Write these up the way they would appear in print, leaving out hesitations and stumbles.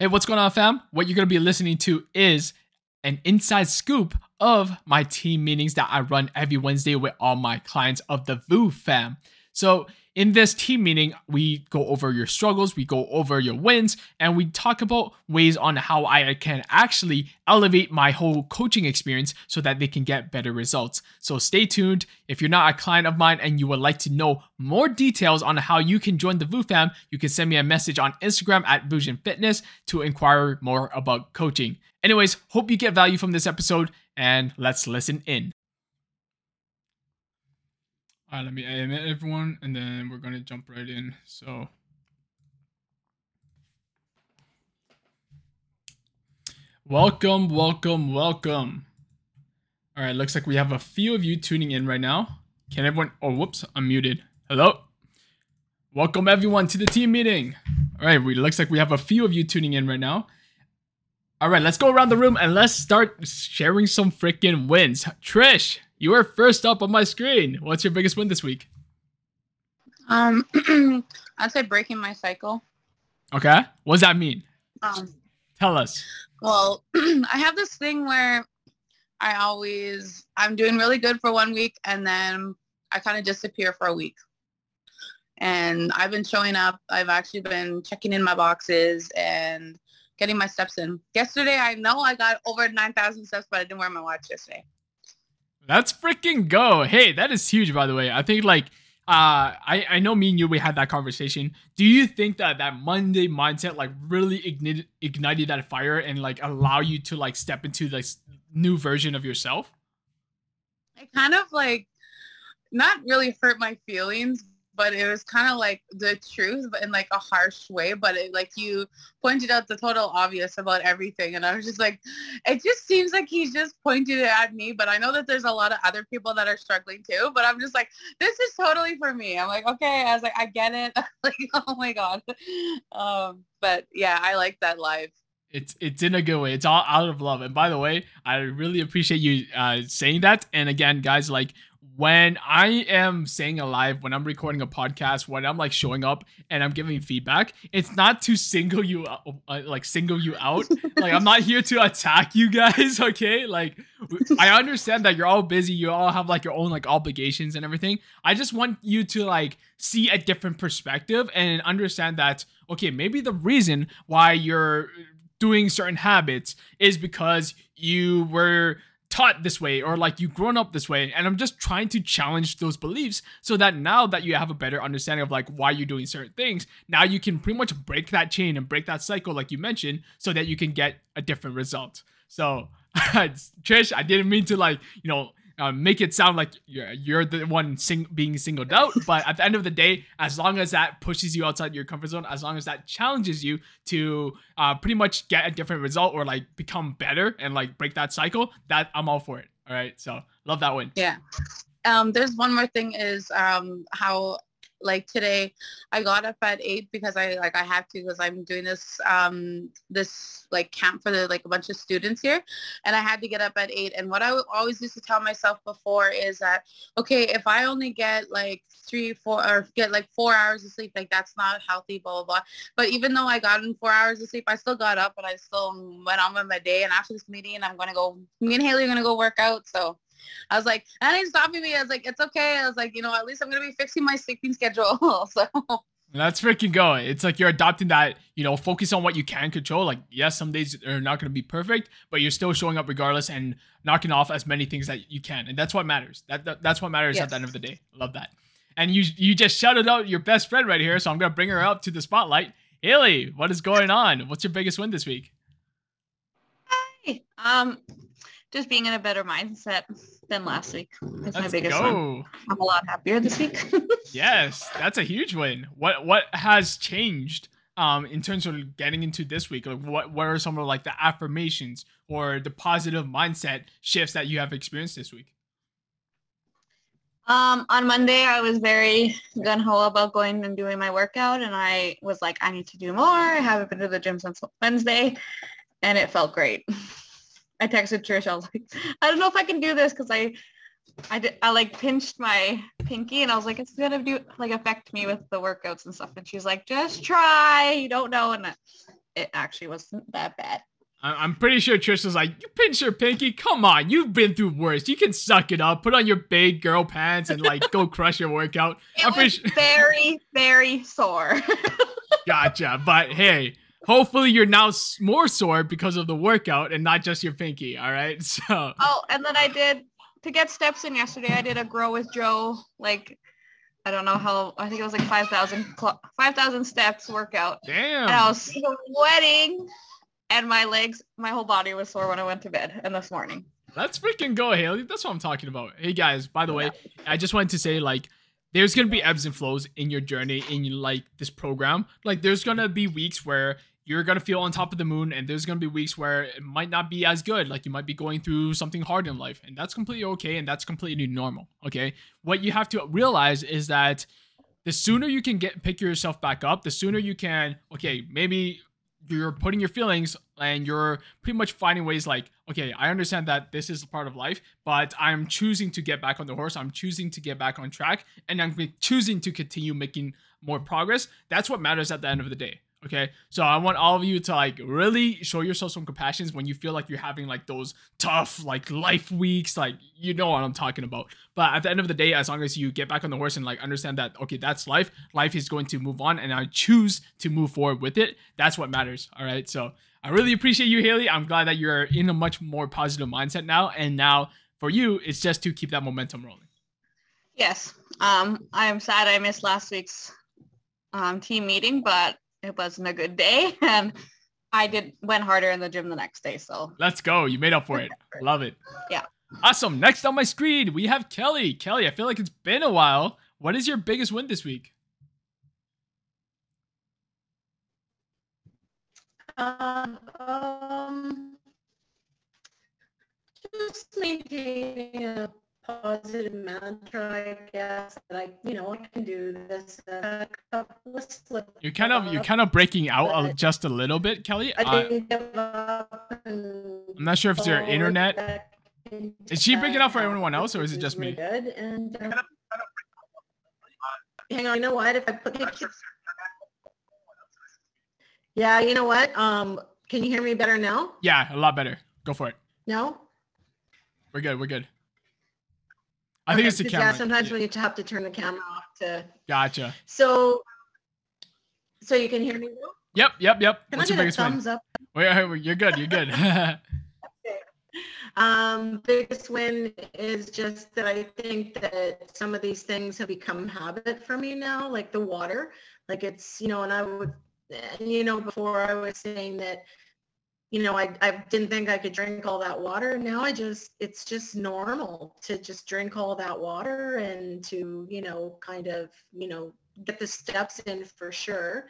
Hey, what's going on, fam? What you're going to be listening to is an inside scoop of my team meetings that I run every Wednesday with all my clients of the VU fam. So in this team meeting, we go over your struggles, we go over your wins, and we talk about ways on how I can actually elevate my whole coaching experience so that they can get better results. So stay tuned. If you're not a client of mine and you would like to know more details on how you can join the VU fam, you can send me a message on Instagram at VusionFitness to inquire more about coaching. Anyways, hope you get value from this episode, and let's listen in. All right, let me admit everyone, and then we're going to jump right in. So, welcome. All right, looks like we have a few of you tuning in right now. Can everyone, I'm muted. Hello? Welcome everyone to the team meeting. All right, looks like we have a few of you tuning in right now. All right, let's go around the room and let's start sharing some freaking wins. Trish, you are first up on my screen. What's your biggest win this week? I'd say breaking my cycle. Okay. What does that mean? Tell us. Well, I have this thing where I'm doing really good for 1 week, and then I kind of disappear for a week. And I've been showing up. I've actually been checking in my boxes and getting my steps in. Yesterday, I know I got over 9,000 steps, but I didn't wear my watch yesterday. Let's freaking go. Hey, that is huge, by the way. I think I know me and you, we had that conversation. Do you think that that Monday mindset really ignited that fire and allow you to step into this new version of yourself? It kind of not really hurt my feelings, but it was kind of the truth, but in a harsh way. But it, you pointed out the total obvious about everything. And I was just it just seems like he's just pointed it at me. But I know that there's a lot of other people that are struggling too. But I'm just this is totally for me. I'm okay. I was I get it. Oh my God. But yeah, I like that live. It's in a good way. It's all out of love. And by the way, I really appreciate you saying that. And again, guys, when I am saying a live, when I'm recording a podcast, when I'm showing up and I'm giving feedback, it's not to single you out, I'm not here to attack you guys, okay? I understand that you're all busy, you all have your own obligations and everything. I just want you to see a different perspective and understand that, okay, maybe the reason why you're doing certain habits is because you were taught this way, or you've grown up this way, and I'm just trying to challenge those beliefs so that now that you have a better understanding of why you're doing certain things, now you can pretty much break that chain and break that cycle you mentioned so that you can get a different result. So Trish, I didn't mean to make it sound like you're the one being singled out, but at the end of the day, as long as that pushes you outside your comfort zone, as long as that challenges you to pretty much get a different result or become better and break that cycle, that I'm all for it. All right, so love that win. Yeah. There's one more thing is how today I got up at 8 because I have to, because I'm doing this camp for a bunch of students here, and I had to get up at 8. And what I always used to tell myself before is that, okay, if I only get 3, 4 or get 4 hours of sleep, that's not healthy, blah blah blah. But even though I got in 4 hours of sleep, I still got up and I still went on with my day. And after this meeting, me and Haley are gonna go work out. So I was that ain't stopping me. I was it's okay. I was at least I'm going to be fixing my sleeping schedule. So let's freaking go. It's you're adopting that, focus on what you can control. Yes, some days are not going to be perfect, but you're still showing up regardless and knocking off as many things that you can. And that's what matters. That's what matters, yes, at the end of the day. Love that. And you just shouted out your best friend right here. So I'm going to bring her up to the spotlight. Haley, what is going on? What's your biggest win this week? Hi. Just being in a better mindset than last week is my biggest one. I'm a lot happier this week. Yes, that's a huge win. What has changed in terms of getting into this week, like what are some of like the affirmations or the positive mindset shifts that you have experienced this week? On Monday, I was very gung-ho about going and doing my workout, and I was like, I need to do more. I haven't been to the gym since Wednesday, and it felt great. I texted Trish. I was like, I don't know if I can do this, because I like pinched my pinky, and I was like, it's going to do like affect me with the workouts and stuff. And she's like, just try. You don't know. And it actually wasn't that bad. I'm pretty sure Trish was like, you pinch your pinky? Come on, you've been through worse. You can suck it up, put on your big girl pants, and like go crush your workout. It was very, very sore. Gotcha. But hey, hopefully you're now more sore because of the workout and not just your pinky. All right. So. Oh, and then I did, to get steps in yesterday, I did a Grow with Joe, like, I don't know how, I think it was like 5,000 steps workout. Damn. And I was sweating. And my legs, my whole body was sore when I went to bed and this morning. Let's freaking go, Haley. That's what I'm talking about. Hey, guys, by the way, I just wanted to say, like, there's going to be ebbs and flows in your journey in, like, this program. Like, there's going to be weeks where you're going to feel on top of the moon, and there's going to be weeks where it might not be as good. Like, you might be going through something hard in life, and that's completely okay, and that's completely normal, okay? What you have to realize is that the sooner you can pick yourself back up, the sooner you can, okay, maybe you're putting your feelings and you're pretty much finding ways like, okay, I understand that this is a part of life, but I'm choosing to get back on the horse. I'm choosing to get back on track, and I'm choosing to continue making more progress. That's what matters at the end of the day. Okay. So I want all of you to like really show yourself some compassion when you feel like you're having like those tough, like life weeks, like, you know what I'm talking about. But at the end of the day, as long as you get back on the horse and like understand that, okay, that's life. Life is going to move on, and I choose to move forward with it. That's what matters. All right. So I really appreciate you, Haley. I'm glad that you're in a much more positive mindset now. And now for you, it's just to keep that momentum rolling. Yes. I am sad I missed last week's team meeting, but it wasn't a good day, and I went harder in the gym the next day. So let's go. You made up for it. Love it. Yeah. Awesome. Next on my screen, we have Kelly. Kelly, I feel like it's been a while. What is your biggest win this week? Just maintaining a positive mantra, I guess. Like, you know, I can do this. You're kind of breaking out just a little bit, Kelly. I'm not sure if it's your internet. Is she breaking up for everyone else, or is it just me? And, hang on, you know what? If I put yeah, you know what? Can you hear me better now? Yeah, a lot better. Go for it. No? We're good. We're good. I think it's the camera. Yeah, sometimes when you have to turn the camera off to. Gotcha. So you can hear me now? Yep. What's your biggest win? Wait, you're good. You're good. Biggest win is just that I think that some of these things have become habit for me now, like the water. Like it's, you know, and I would, you know, before I was saying that, you know, I didn't think I could drink all that water. Now it's just normal to just drink all that water and to, you know, kind of, you know, get the steps in for sure.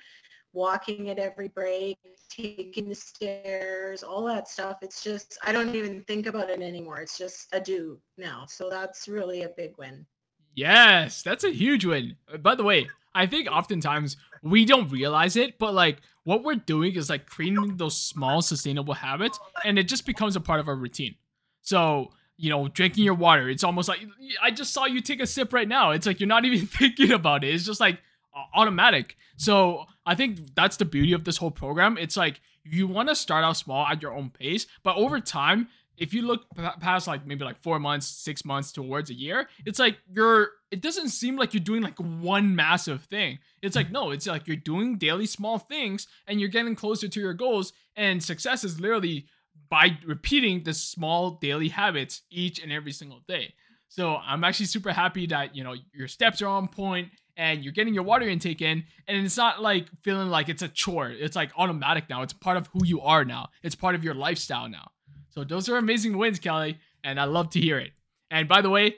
Walking at every break, taking the stairs, all that stuff. It's just, I don't even think about it anymore. It's just a do now. So that's really a big win. Yes, that's a huge win. By the way, I think oftentimes we don't realize it, but like what we're doing is like creating those small sustainable habits, and it just becomes a part of our routine. So, you know, drinking your water, it's almost like I just saw you take a sip right now. It's like you're not even thinking about it. It's just like automatic. So I think that's the beauty of this whole program. It's like you want to start out small at your own pace, but over time, if you look past like maybe like 4 months, 6 months towards a year, it's like it doesn't seem like you're doing like one massive thing. It's like, no, it's like you're doing daily small things and you're getting closer to your goals, and success is literally by repeating the small daily habits each and every single day. So I'm actually super happy that, you know, your steps are on point and you're getting your water intake in, and it's not like feeling like it's a chore. It's like automatic now. It's part of who you are now. It's part of your lifestyle now. So those are amazing wins, Kelly, and I love to hear it. And by the way,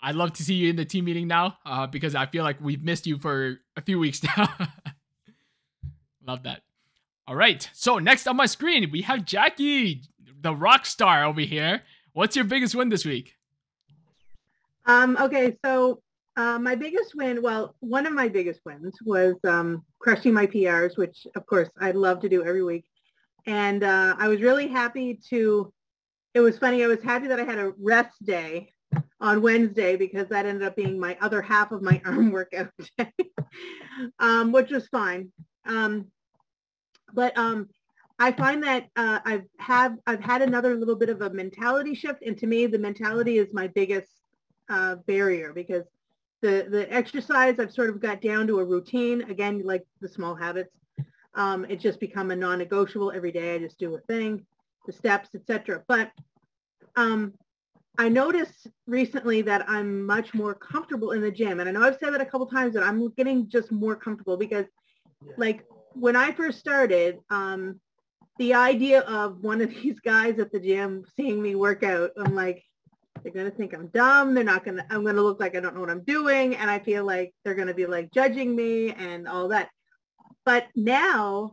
I'd love to see you in the team meeting now because I feel like we've missed you for a few weeks now. Love that. All right. So next on my screen, we have Jackie, the rock star over here. What's your biggest win this week? Okay. So my biggest win, well, one of my biggest wins was crushing my PRs, which of course I love to do every week. And I was really happy to, it was funny. I was happy that I had a rest day on Wednesday because that ended up being my other half of my arm workout day, which was fine. But I find that I've had another little bit of a mentality shift, and to me, the mentality is my biggest barrier because the exercise I've sort of got down to a routine. Again, like the small habits, it's just become a non-negotiable every day. I just do a thing, the steps, etc. But I noticed recently that I'm much more comfortable in the gym, and I know I've said that a couple times that I'm getting just more comfortable because, like, when I first started, the idea of one of these guys at the gym seeing me work out, I'm like, they're going to think I'm dumb. They're not going to, I'm going to look like I don't know what I'm doing. And I feel like they're going to be like judging me and all that. But now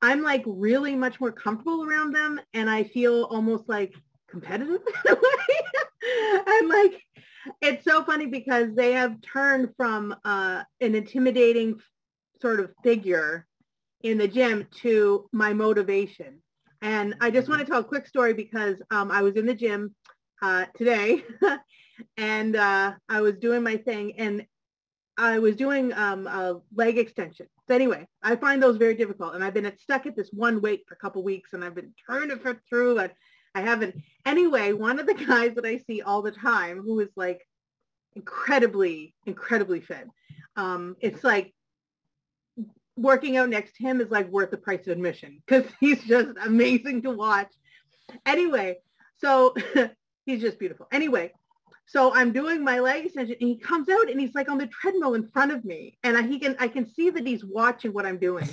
I'm like really much more comfortable around them. And I feel almost like competitive in a way. I'm like, it's so funny because they have turned from an intimidating sort of figure in the gym to my motivation. And I just want to tell a quick story because I was in the gym today and I was doing my thing and I was doing a leg extension. So anyway, I find those very difficult and I've been stuck at this one weight for a couple weeks and I've been trying to fit through and I haven't. Anyway, one of the guys that I see all the time who is like incredibly fit. It's like working out next to him is like worth the price of admission because he's just amazing to watch. Anyway, so he's just beautiful. Anyway, so I'm doing my leg extension and he comes out and he's like on the treadmill in front of me. And I can see that he's watching what I'm doing.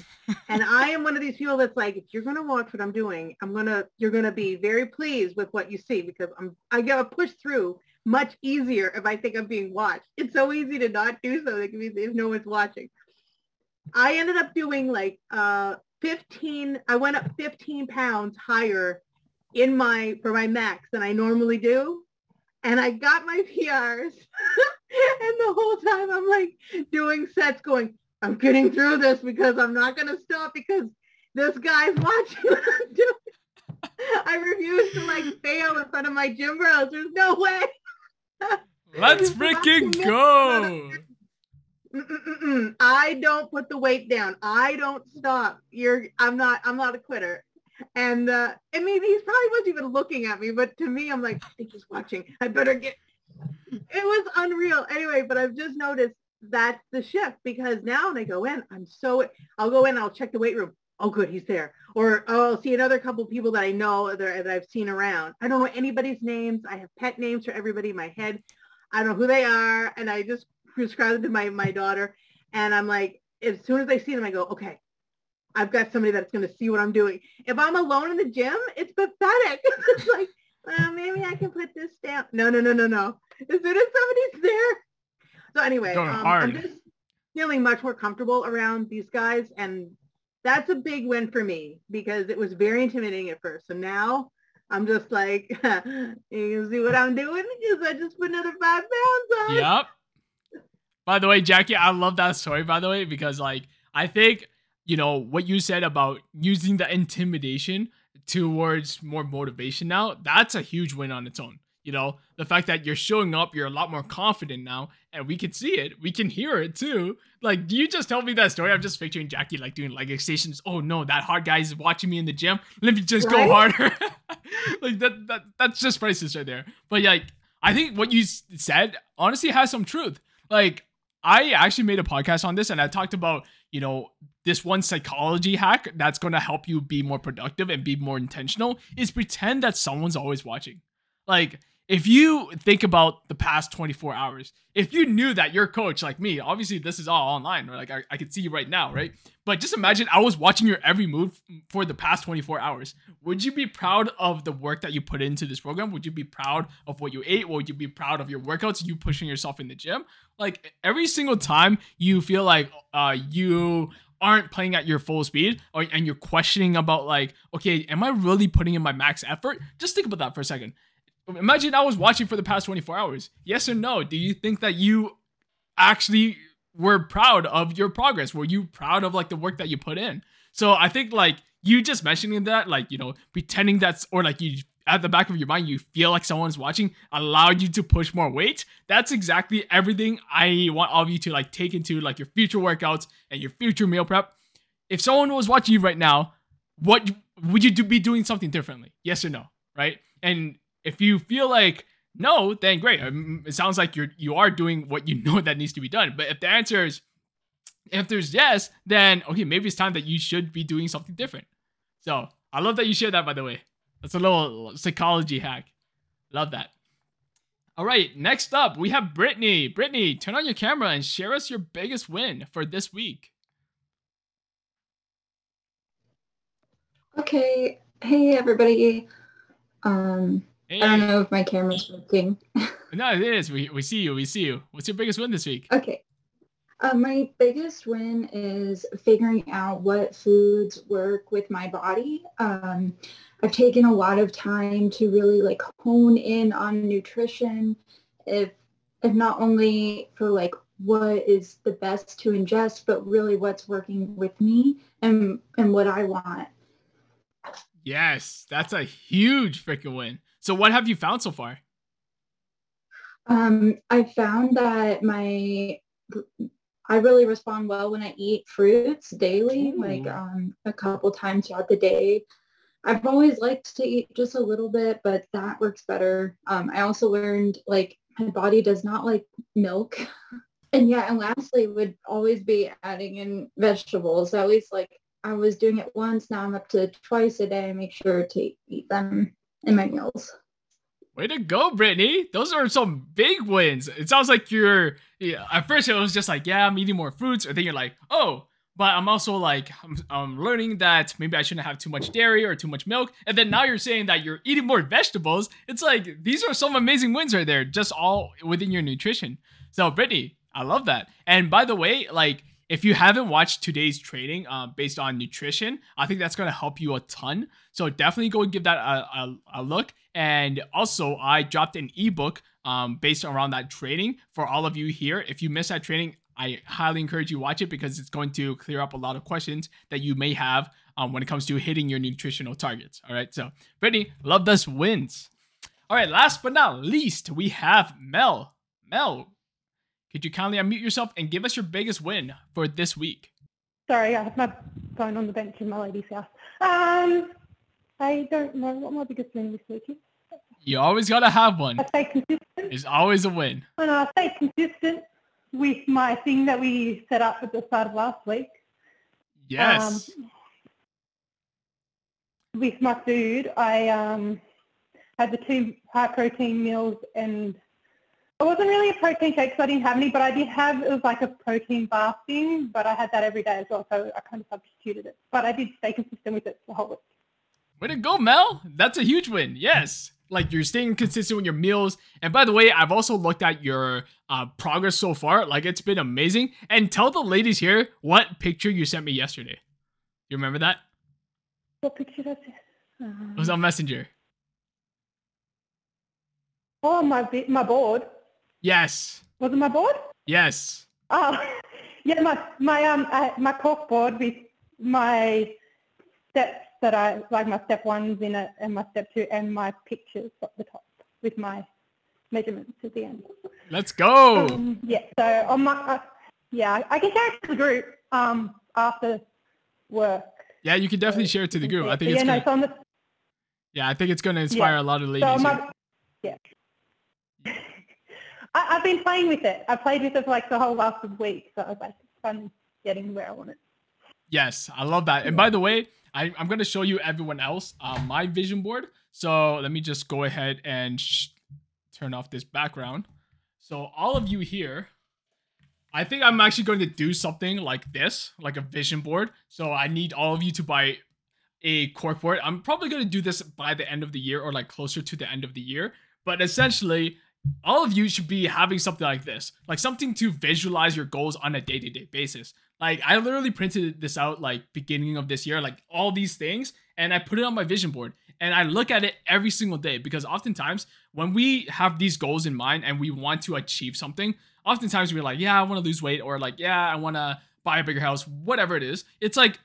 And I am one of these people that's like, if you're going to watch what I'm doing, you're going to be very pleased with what you see because I got to push through much easier if I think I'm being watched. It's so easy to not do something if no one's watching. I ended up doing like 15, I went up 15 pounds higher for my max than I normally do. And I got my PRs. And the whole time I'm like doing sets going, I'm getting through this because I'm not going to stop because this guy's watching what I'm doing. I refuse to like fail in front of my gym bros. There's no way. Let's freaking go. I don't put the weight down. I don't stop. I'm not a quitter. And I mean, he probably wasn't even looking at me, but to me, I'm like, I think he's watching. I better get. It was unreal. Anyway, but I've just noticed that's the shift because now when I go in, I'll go in, I'll check the weight room. Oh, good, he's there. Or oh, I'll see another couple of people that I know that I've seen around. I don't know anybody's names. I have pet names for everybody in my head. I don't know who they are, and I just prescribed to my daughter, and I'm like, as soon as I see them, I go, okay, I've got somebody that's going to see what I'm doing. If I'm alone in the gym, it's pathetic. It's like, well, maybe I can put this down. No. As soon as somebody's there. So anyway, I'm just feeling much more comfortable around these guys, and that's a big win for me because it was very intimidating at first. So now I'm just like, you can see what I'm doing because I just put another 5 pounds on. Yep. By the way, Jackie, I love that story, by the way, because like, I think, you know, what you said about using the intimidation towards more motivation now, that's a huge win on its own. You know, the fact that you're showing up, you're a lot more confident now, and we can see it. We can hear it too. Like, you just told me that story. I'm just picturing Jackie like doing leg extensions. Oh no, that hard guy is watching me in the gym. Let me just go harder. Like that's just priceless right there. But like, I think what you said honestly has some truth. Like, I actually made a podcast on this and I talked about, you know, this one psychology hack that's going to help you be more productive and be more intentional is pretend that someone's always watching. Like, if you think about the past 24 hours, if you knew that your coach, like me, obviously this is all online, right? Like I could see you right now, right? But just imagine I was watching your every move for the past 24 hours. Would you be proud of the work that you put into this program? Would you be proud of what you ate? Would you be proud of your workouts, you pushing yourself in the gym? Like, every single time you feel like you aren't playing at your full speed, or, and you're questioning about like, okay, am I really putting in my max effort? Just think about that for a second. Imagine I was watching for the past 24 hours. Yes or no? Do you think that you actually were proud of your progress? Were you proud of like the work that you put in? So I think like you just mentioning that, like, you know, pretending that's, or like you at the back of your mind, you feel like someone's watching, allowed you to push more weight. That's exactly everything I want all of you to like take into like your future workouts and your future meal prep. If someone was watching you right now, what would you be doing something differently? Yes or no, right? And if you feel like no, then great. It sounds like you are doing what you know that needs to be done. But if the answer is, if there's yes, then okay, maybe it's time that you should be doing something different. So I love that you shared that, by the way. That's a little psychology hack. Love that. All right, next up, we have Brittany. Brittany, turn on your camera and share us your biggest win for this week. Okay. Hey, everybody. Hey. I don't know if my camera's working. No, it is. We see you. We see you. What's your biggest win this week? Okay. My biggest win is figuring out what foods work with my body. I've taken a lot of time to really like hone in on nutrition, if not only for like what is the best to ingest, but really what's working with me and what I want. Yes, that's a huge freaking win. So what have you found so far? I found that I really respond well when I eat fruits daily, like a couple times throughout the day. I've always liked to eat just a little bit, but that works better. I also learned like my body does not like milk. And yeah, and lastly would always be adding in vegetables. At least like I was doing it once, now I'm up to twice a day. I make sure to eat them in my meals. Way to go, Brittany. Those are some big wins. It sounds like you're, yeah, at first it was just like, yeah, I'm eating more fruits. Or then you're like, oh, but I'm also like, I'm learning that maybe I shouldn't have too much dairy or too much milk. And then now you're saying that you're eating more vegetables. It's like, these are some amazing wins right there, just all within your nutrition. So Brittany, I love that. And by the way, like, if you haven't watched today's training based on nutrition, I think that's going to help you a ton. So definitely go and give that a look. And also, I dropped an ebook based around that training for all of you here. If you missed that training, I highly encourage you watch it because it's going to clear up a lot of questions that you may have when it comes to hitting your nutritional targets. All right. So Brittany, love those wins. All right. Last but not least, we have Mel. Mel, could you kindly unmute yourself and give us your biggest win for this week? Sorry, I have my phone on the bench in my lady's house. I don't know what my biggest win this week is. You always got to have one. I stay consistent. It's always a win. And I stay consistent with my thing that we set up at the start of last week. Yes. With my food, I had the 2 high-protein meals and it wasn't really a protein shake because I didn't have any, but I did have, it was like a protein bar thing, but I had that every day as well, so I kind of substituted it. But I did stay consistent with it the whole week. Way to go, Mel. That's a huge win. Yes. Like you're staying consistent with your meals. And by the way, I've also looked at your progress so far. Like it's been amazing. And tell the ladies here what picture you sent me yesterday. You remember that? What picture did I send? It was on Messenger. Oh, my board. Yes. Was it my board? Yes. Oh, yeah, my cork board with my steps that I, like my step 1's in it and my step 2 and my pictures at the top with my measurements at the end. Let's go. Yeah, so on my, yeah, I can share it to the group after work. Yeah, you can definitely share it to the group. I think it's gonna, on the, yeah, I think it's going to inspire a lot of ladies. So my, yeah. I've been playing with it. I played with it for like the whole last week. So I was like, it's fun getting where I want it. Yes, I love that. And by the way, I'm going to show you everyone else my vision board. So let me just go ahead and turn off this background. So all of you here, I think I'm actually going to do something like this, like a vision board. So I need all of you to buy a cork board. I'm probably going to do this by the end of the year or like closer to the end of the year. But essentially, All of you should be having something like this, like something to visualize your goals on a day-to-day basis. Like I literally printed this out like beginning of this year, like all these things, and I put it on my vision board and I look at it every single day, because oftentimes when we have these goals in mind and we want to achieve something, oftentimes we're like, yeah, I want to lose weight, or like, yeah, I want to buy a bigger house, whatever it is. It's like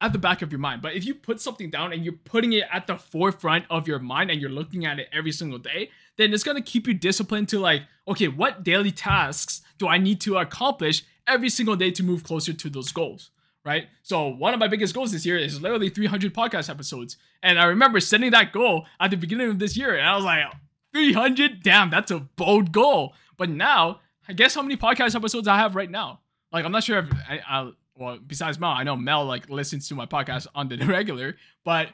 at the back of your mind. But if you put something down and you're putting it at the forefront of your mind and you're looking at it every single day, then it's going to keep you disciplined to like, okay, what daily tasks do I need to accomplish every single day to move closer to those goals, right? So one of my biggest goals this year is literally 300 podcast episodes. And I remember setting that goal at the beginning of this year and I was like, 300? Damn, that's a bold goal. But now, I guess how many podcast episodes I have right now? Like, I'm not sure if well, besides Mel, I know Mel like listens to my podcast on the regular, but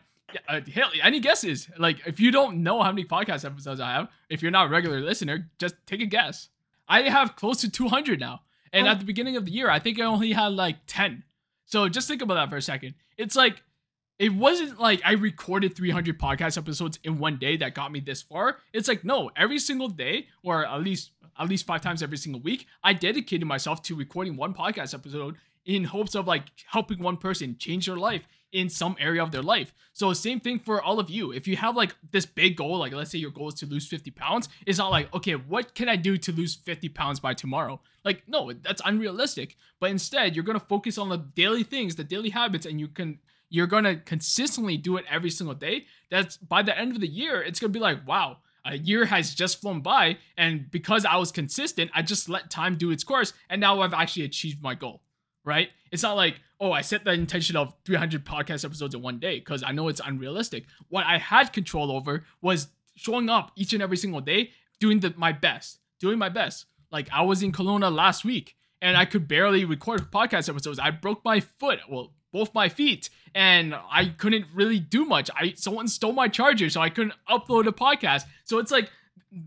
hell, any guesses? Like, if you don't know how many podcast episodes I have, if you're not a regular listener, just take a guess. I have close to 200 now. And at the beginning of the year, I think I only had like 10. So just think about that for a second. It's like, it wasn't like I recorded 300 podcast episodes in one day that got me this far. It's like, no, every single day, or at least 5 times every single week, I dedicated myself to recording one podcast episode in hopes of like helping one person change their life in some area of their life. So same thing for all of you. If you have like this big goal, like let's say your goal is to lose 50 pounds, it's not like, okay, what can I do to lose 50 pounds by tomorrow? Like, no, that's unrealistic. But instead, you're going to focus on the daily things, the daily habits, and you're going to consistently do it every single day. That's by the end of the year, it's going to be like, wow, a year has just flown by. And because I was consistent, I just let time do its course. And now I've actually achieved my goal. Right? It's not like, oh, I set the intention of 300 podcast episodes in one day, because I know it's unrealistic. What I had control over was showing up each and every single day, doing my best. Like I was in Kelowna last week and I could barely record podcast episodes. I broke my foot, well, both my feet, and I couldn't really do much. Someone stole my charger, so I couldn't upload a podcast. So it's like,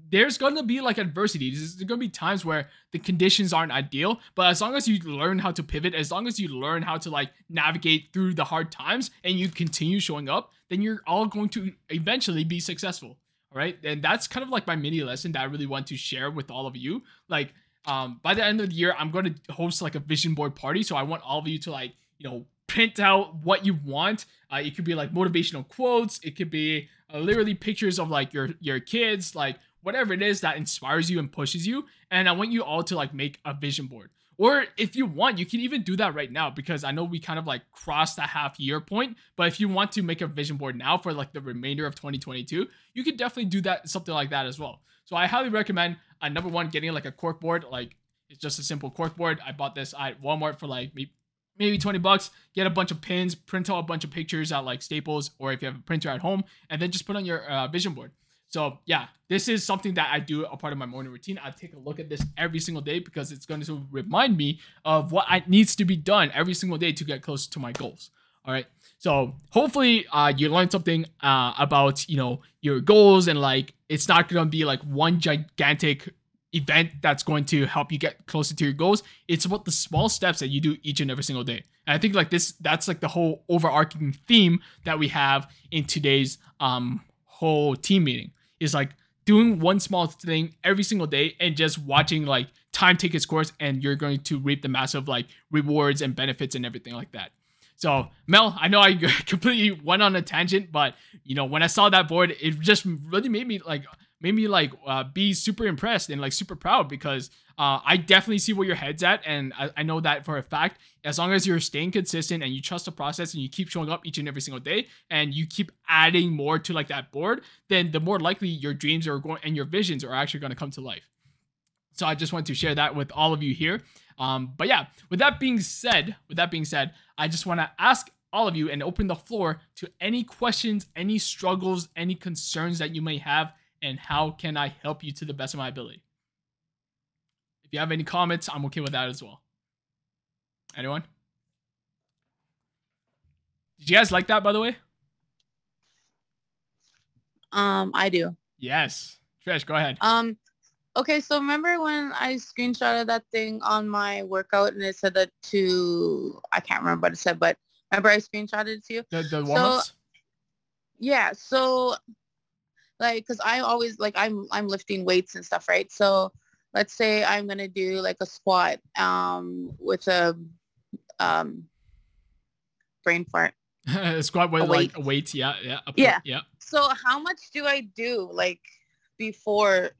there's going to be like adversity. There's going to be times where the conditions aren't ideal, but as long as you learn how to pivot, as long as you learn how to like navigate through the hard times and you continue showing up, then you're all going to eventually be successful. All right. And that's kind of like my mini lesson that I really want to share with all of you. Like, by the end of the year, I'm going to host like a vision board party. So I want all of you to like, you know, print out what you want. It could be like motivational quotes. It could be literally pictures of like your kids, like whatever it is that inspires you and pushes you. And I want you all to like make a vision board. Or if you want, you can even do that right now, because I know we kind of like crossed the half year point. But if you want to make a vision board now for like the remainder of 2022, you could definitely do that, something like that as well. So I highly recommend number one, getting like a cork board. Like it's just a simple cork board. I bought this at Walmart for like maybe $20, get a bunch of pins, print out a bunch of pictures at like Staples, or if you have a printer at home, and then just put on your vision board. So yeah, this is something that I do a part of my morning routine. I take a look at this every single day because it's going to remind me of what needs to be done every single day to get close to my goals. All right. So hopefully you learned something about, you know, your goals, and like, it's not going to be like one gigantic event that's going to help you get closer to your goals. It's about the small steps that you do each and every single day. And I think like that's like the whole overarching theme that we have in today's whole team meeting, is like doing one small thing every single day and just watching like time take its course, and you're going to reap the massive like rewards and benefits and everything like that. So Mel, I know I completely went on a tangent, but you know, when I saw that board, it just really made me be super impressed and like super proud, because I definitely see where your head's at. And I know that for a fact, as long as you're staying consistent and you trust the process and you keep showing up each and every single day and you keep adding more to like that board, then the more likely your dreams are going and your visions are actually going to come to life. So I just want to share that with all of you here. But yeah, with that being said, I just want to ask all of you and open the floor to any questions, any struggles, any concerns that you may have, and how can I help you to the best of my ability? If you have any comments, I'm okay with that as well. Anyone? Did you guys like that, by the way? I do. Yes. Trish, go ahead. Okay, so remember when I screenshotted that thing on my workout and it said that I can't remember what it said, but remember I screenshotted it to you? The warm-ups? Yeah, so like, cause I always like, I'm lifting weights and stuff, right? So let's say I'm going to do like a squat, with a, brain fart. Squat with like a weight. Yeah. Yeah. Yeah. Yeah. So how much do I do like before?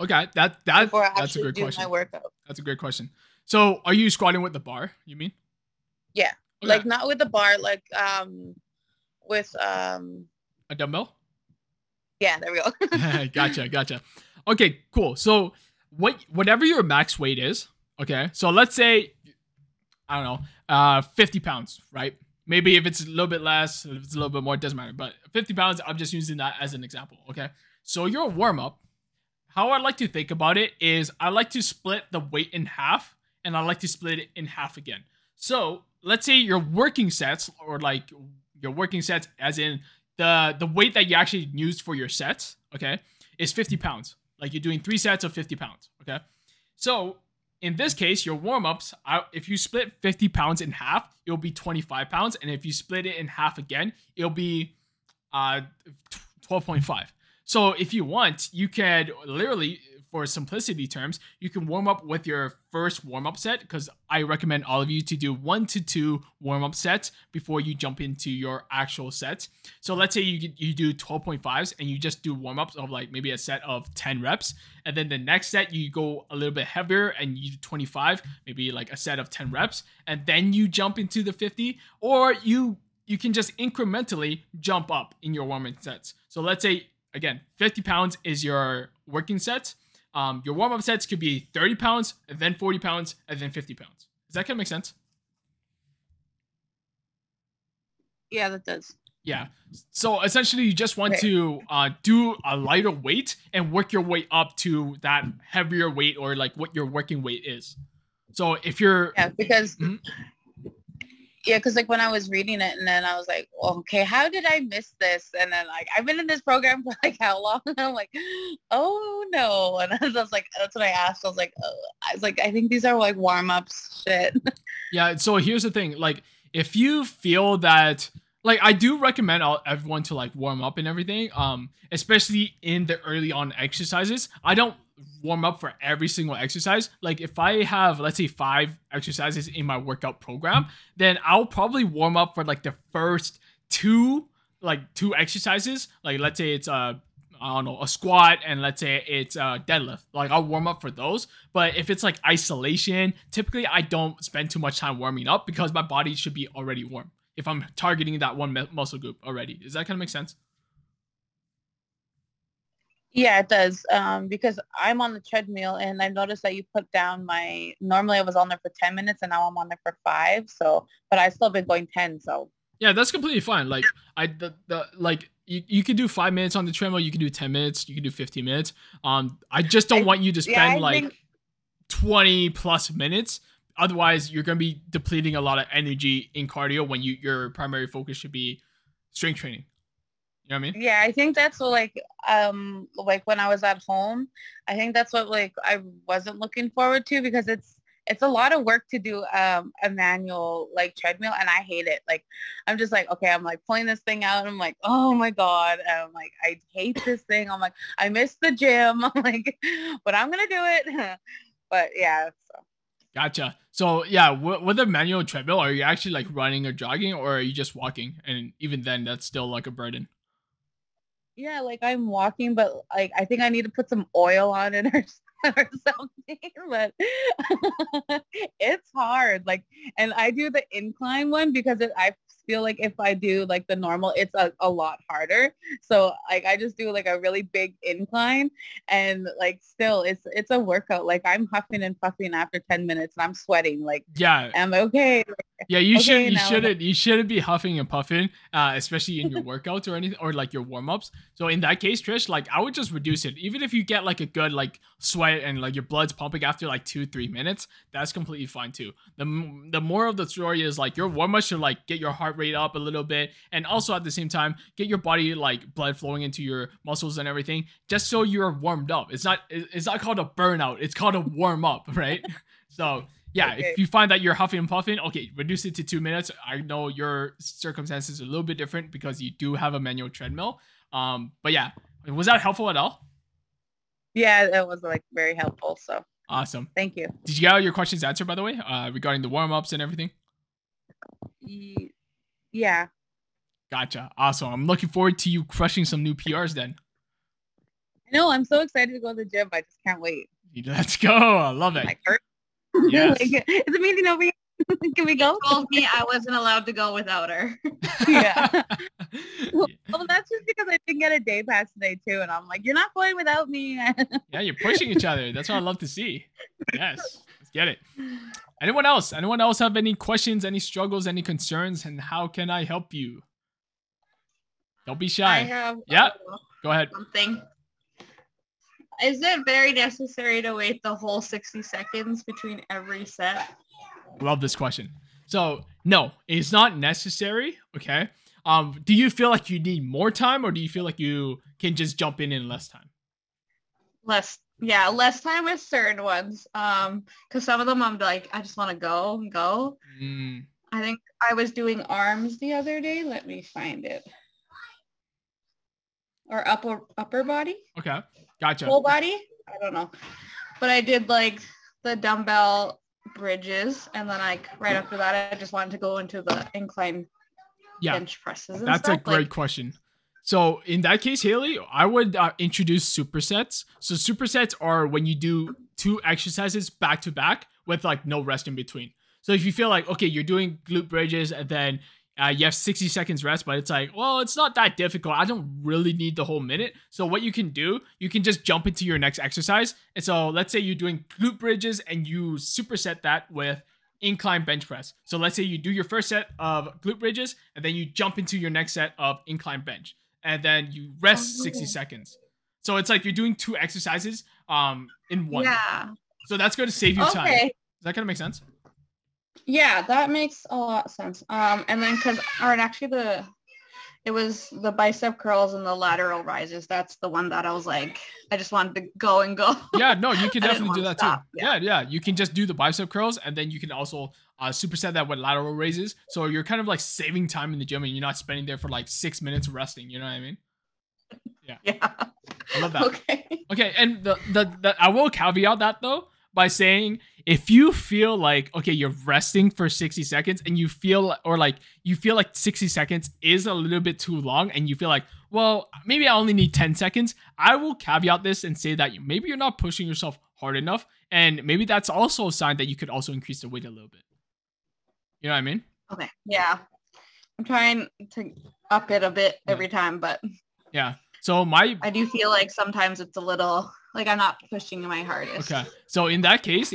Okay. That's a good question. My workout. That's a great question. So are you squatting with the bar, you mean? Yeah. Okay. Like not with the bar, like, with, a dumbbell. Yeah, there we go. Gotcha. Gotcha. Okay, cool. So whatever your max weight is, okay. So let's say, I don't know, 50 pounds, right? Maybe if it's a little bit less, if it's a little bit more, it doesn't matter. But 50 pounds, I'm just using that as an example, okay? So your warm-up, how I like to think about it is I like to split the weight in half, and I like to split it in half again. So let's say your working sets, or like your working sets as in the weight that you actually used for your sets, okay, is 50 pounds. Like you're doing 3 sets of 50 pounds, okay? So in this case, your warm-ups, if you split 50 pounds in half, it'll be 25 pounds. And if you split it in half again, it'll be 12.5. So if you want, you can literally, for simplicity terms, you can warm up with your first warm-up set, because I recommend all of you to do 1 to 2 warm-up sets before you jump into your actual sets. So let's say you do 12.5s and you just do warm-ups of like maybe a set of 10 reps. And then the next set, you go a little bit heavier and you do 25, maybe like a set of 10 reps. And then you jump into the 50, or you can just incrementally jump up in your warm-up sets. So let's say, again, 50 pounds is your working sets. Your warm-up sets could be 30 pounds, and then 40 pounds, and then 50 pounds. Does that kind of make sense? Yeah, that does. Yeah. So essentially, you just want to do a lighter weight and work your way up to that heavier weight, or like what your working weight is. So if you're... Yeah, because... Mm-hmm. Yeah, because like when I was reading it, and then I was like, okay, how did I miss this? And then like I've been in this program for like how long? And I'm like, oh no. And I was like, that's what I asked. I was like, oh. I was like, I think these are like warm-ups shit. Yeah. So here's the thing. Like if you feel that, like I do recommend everyone to like warm up and everything, especially in the early on exercises. I don't warm up for every single exercise. Like if I have, let's say 5 exercises in my workout program, then I'll probably warm up for like the first 2 exercises. Like let's say it's I don't know, a squat, and let's say it's a deadlift. Like I'll warm up for those. But if it's like isolation, typically I don't spend too much time warming up, because my body should be already warm if I'm targeting that one muscle group already. Does that kind of make sense? Yeah, it does. Because I'm on the treadmill, and I noticed that you put down normally I was on there for 10 minutes, and now I'm on there for 5. So, but I still been going 10. So yeah, that's completely fine. Like you could do 5 minutes on the treadmill. You can do 10 minutes. You can do 15 minutes. I just don't want you to spend 20 plus minutes. Otherwise you're going to be depleting a lot of energy in cardio when your primary focus should be strength training. You know what I mean? Yeah, I think that's what, like when I was at home, I think that's what like I wasn't looking forward to, because it's a lot of work to do a manual like treadmill, and I hate it. Like I'm just like, okay, I'm like pulling this thing out, and I'm like, oh my god, and I'm like, I hate this thing. I'm like, I miss the gym. I'm like, but I'm gonna do it. But yeah. So. Gotcha. So yeah, with a manual treadmill, are you actually like running or jogging, or are you just walking? And even then, that's still like a burden. Yeah, like I'm walking, but like I think I need to put some oil on it or something, but it's hard. Like, and I do the incline one because I feel like if I do like the normal, it's a lot harder. So like I just do like a really big incline, and like still it's a workout. Like I'm huffing and puffing after 10 minutes, and I'm sweating. Like yeah, I'm okay. Yeah, you shouldn't be huffing and puffing, especially in your workouts or anything, or like your warm ups. So in that case, Trish, like I would just reduce it. Even if you get like a good like sweat and like your blood's pumping after like 2-3 minutes, that's completely fine too. The moral of the story is like your warm ups should like get your heart rate up a little bit, and also at the same time get your body like blood flowing into your muscles and everything, just so you're warmed up. It's not called a burnout, it's called a warm up, right? So Yeah, okay. If you find that you're huffing and puffing, okay, reduce it to 2 minutes. I know your circumstances are a little bit different because you do have a manual treadmill. But yeah, was that helpful at all? Yeah, that was like very helpful. So awesome. Thank you. Did you get all your questions answered, by the way, regarding the warm-ups and everything? Yeah. Gotcha. Awesome. I'm looking forward to you crushing some new PRs then. I know. I'm so excited to go to the gym. I just can't wait. Let's go. I love it. Yes. Like, it's amazing over here. Can we go? She told me I wasn't allowed to go without her. Yeah. Well, that's just because I didn't get a day pass today too, and I'm like, you're not going without me. Yeah, you're pushing each other. That's what I love to see. Yes, let's get it. Anyone else? Anyone else have any questions, any struggles, any concerns, and how can I help you? Don't be shy. I have. Yeah. Go ahead. Something. Is it very necessary to wait the whole 60 seconds between every set? Love this question. So no, it's not necessary. Okay. Do you feel like you need more time, or do you feel like you can just jump in less time? Less. Yeah. Less time with certain ones. 'Cause some of them I'm like, I just want to go and go. Mm. I think I was doing arms the other day. Let me find it. Or upper body. Okay. Gotcha. Whole body. I don't know. But I did like the dumbbell bridges, and then like right after that I just wanted to go into the incline bench presses and that's stuff. A great question. So in that case, Haley, I would introduce supersets. So supersets are when you do two exercises back to back with like no rest in between. So if you feel like, okay, you're doing glute bridges and then you have 60 seconds rest, but it's like, well, it's not that difficult. I don't really need the whole minute. So what you can do, you can just jump into your next exercise. And so let's say you're doing glute bridges and you superset that with incline bench press. So let's say you do your first set of glute bridges and then you jump into your next set of incline bench, and then you rest 60 seconds. So it's like you're doing two exercises in one. Yeah. So that's going to save you time. Is that going to make sense? Yeah, that makes a lot of sense. And then it was the bicep curls and the lateral rises. That's the one that I was like, I just wanted to go and go. Yeah, no, you can definitely do that too. Yeah. You can just do the bicep curls, and then you can also superset that with lateral raises. So you're kind of like saving time in the gym, and you're not spending there for like 6 minutes resting. You know what I mean? Yeah. Yeah. I love that. Okay. And I will caveat that though, by saying, if you feel like, okay, you're resting for 60 seconds and you feel like 60 seconds is a little bit too long, and you feel like, well, maybe I only need 10 seconds. I will caveat this and say that maybe you're not pushing yourself hard enough. And maybe that's also a sign that you could also increase the weight a little bit. You know what I mean? Okay. Yeah. I'm trying to up it a bit every time, but yeah. So I do feel like sometimes it's a little, like I'm not pushing my hardest. Okay. So in that case,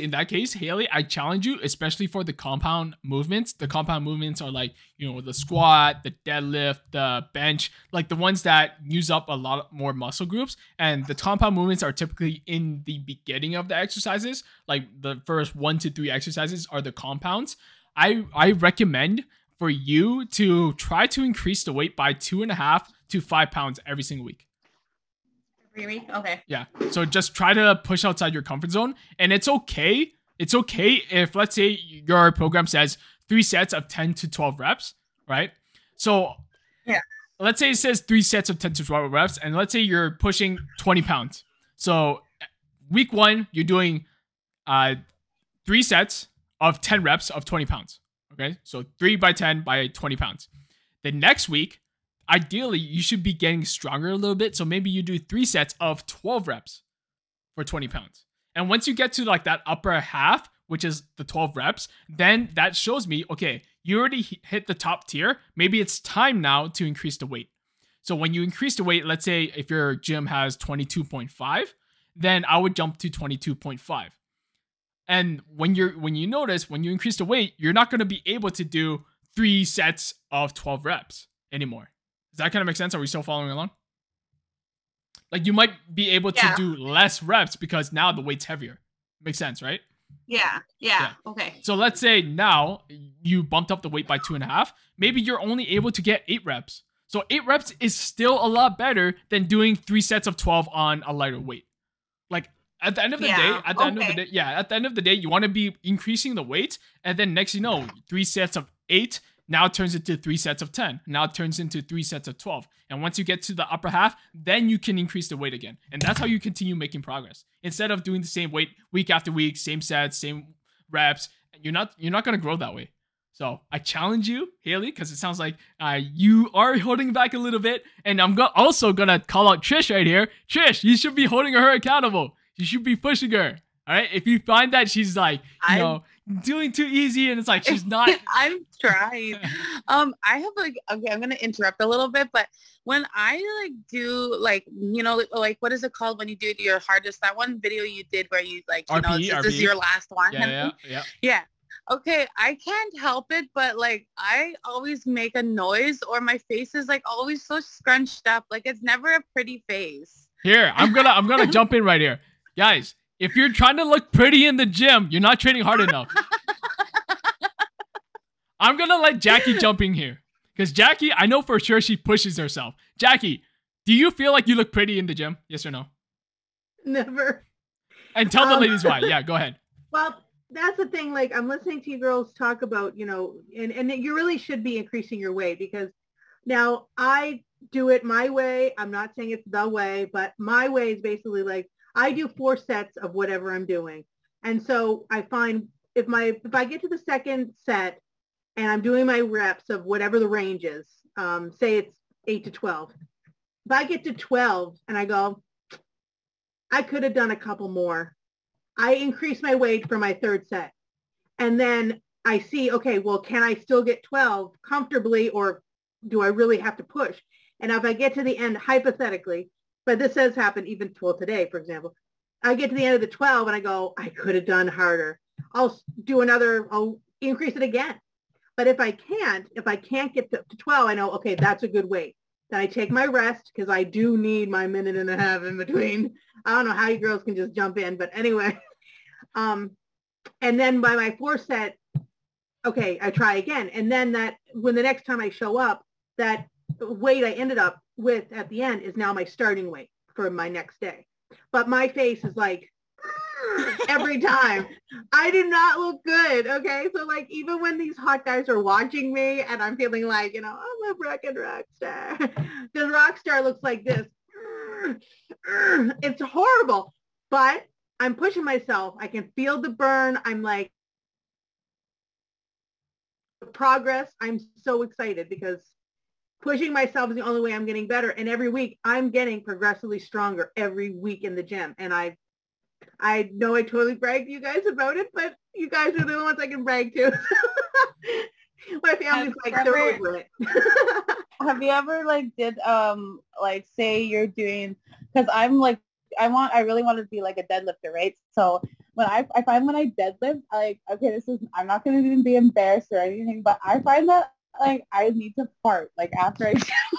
Haley, I challenge you, especially for the compound movements. The compound movements are like, the squat, the deadlift, the bench, like the ones that use up a lot more muscle groups. And the compound movements are typically in the beginning of the exercises. Like the first 1 to 3 exercises are the compounds. I recommend for you to try to increase the weight by 2.5 to 5 pounds every single week. Okay. Yeah. So just try to push outside your comfort zone, and it's okay. It's okay if, let's say, your program says 3 sets of 10 to 12 reps, right? So yeah, let's say it says 3 sets of 10 to 12 reps, and let's say you're pushing 20 pounds. So week 1, you're doing 3 sets of 10 reps of 20 pounds. Okay. So 3 by 10 by 20 pounds. The next week, ideally, you should be getting stronger a little bit. So maybe you do 3 sets of 12 reps for 20 pounds. And once you get to like that upper half, which is the 12 reps, then that shows me, okay, you already hit the top tier. Maybe it's time now to increase the weight. So when you increase the weight, let's say if your gym has 22.5, then I would jump to 22.5. And when you increase the weight, you're not going to be able to do 3 sets of 12 reps anymore. Does that kind of make sense? Are we still following along? Like you might be able to do less reps because now the weight's heavier. Makes sense, right? Yeah. Okay. So let's say now you bumped up the weight by 2.5. Maybe you're only able to get 8 reps. So 8 reps is still a lot better than doing 3 sets of 12 on a lighter weight. Like At the end of the day, at the end of the day, at the end of the day, you want to be increasing the weight, and then next you know, 3 sets of 8 now turns into 3 sets of 10. Now it turns into 3 sets of 12. And once you get to the upper half, then you can increase the weight again, and that's how you continue making progress. Instead of doing the same weight week after week, same sets, same reps, you're not gonna grow that way. So I challenge you, Haley, because it sounds like you are holding back a little bit, and I'm also gonna call out Trish right here. Trish, you should be holding her accountable. You should be pushing her. All right. If you find that she's like, you know, doing too easy, and it's like she's not. I'm trying. I have like, okay, I'm gonna interrupt a little bit, but when I like do like, you know, like what is it called when you do your hardest? That one video you did where you like, you know, this is your last one. Yeah. Okay, I can't help it, but like I always make a noise, or my face is like always so scrunched up. Like it's never a pretty face. Here, I'm gonna jump in right here. Guys, if you're trying to look pretty in the gym, you're not training hard enough. I'm going to let Jackie jump in here. Because Jackie, I know for sure she pushes herself. Jackie, do you feel like you look pretty in the gym? Yes or no? Never. And tell the ladies why. Yeah, go ahead. Well, that's the thing. Like, I'm listening to you girls talk about, you know, and you really should be increasing your weight, because now I do it my way. I'm not saying it's the way, but my way is basically like, I do 4 sets of whatever I'm doing. And so I find if I get to the second set and I'm doing my reps of whatever the range is, say it's 8 to 12. If I get to 12 and I go, I could have done a couple more. I increase my weight for my 3rd set. And then I see, okay, well, can I still get 12 comfortably, or do I really have to push? And if I get to the end, hypothetically, but this has happened even till today, for example, I get to the end of the 12 and I go, I could have done harder. I'll increase it again. But if I can't get to 12, I know, okay, that's a good weight. Then I take my rest, because I do need my 1.5 minutes in between. I don't know how you girls can just jump in, but anyway. And then by my 4th set, okay, I try again. And then when the next time I show up, that weight I ended up with at the end is now my starting weight for my next day. But my face is like every time. I do not look good. Okay. So like, even when these hot guys are watching me and I'm feeling like, you know, I'm a freaking rock star. The rock star looks like this. It's horrible, but I'm pushing myself. I can feel the burn. I'm like progress. I'm so excited because pushing myself is the only way I'm getting better. And every week I'm getting progressively stronger every week in the gym. And I know I totally bragged to you guys about it, but you guys are the only ones I can brag to. My family's like, they're over it. Have you ever like did, like say you're doing, cause I'm like, I really want to be like a deadlifter, right? So when I find when I deadlift, like, okay, I'm not going to even be embarrassed or anything, but I find that like I need to fart. Like after I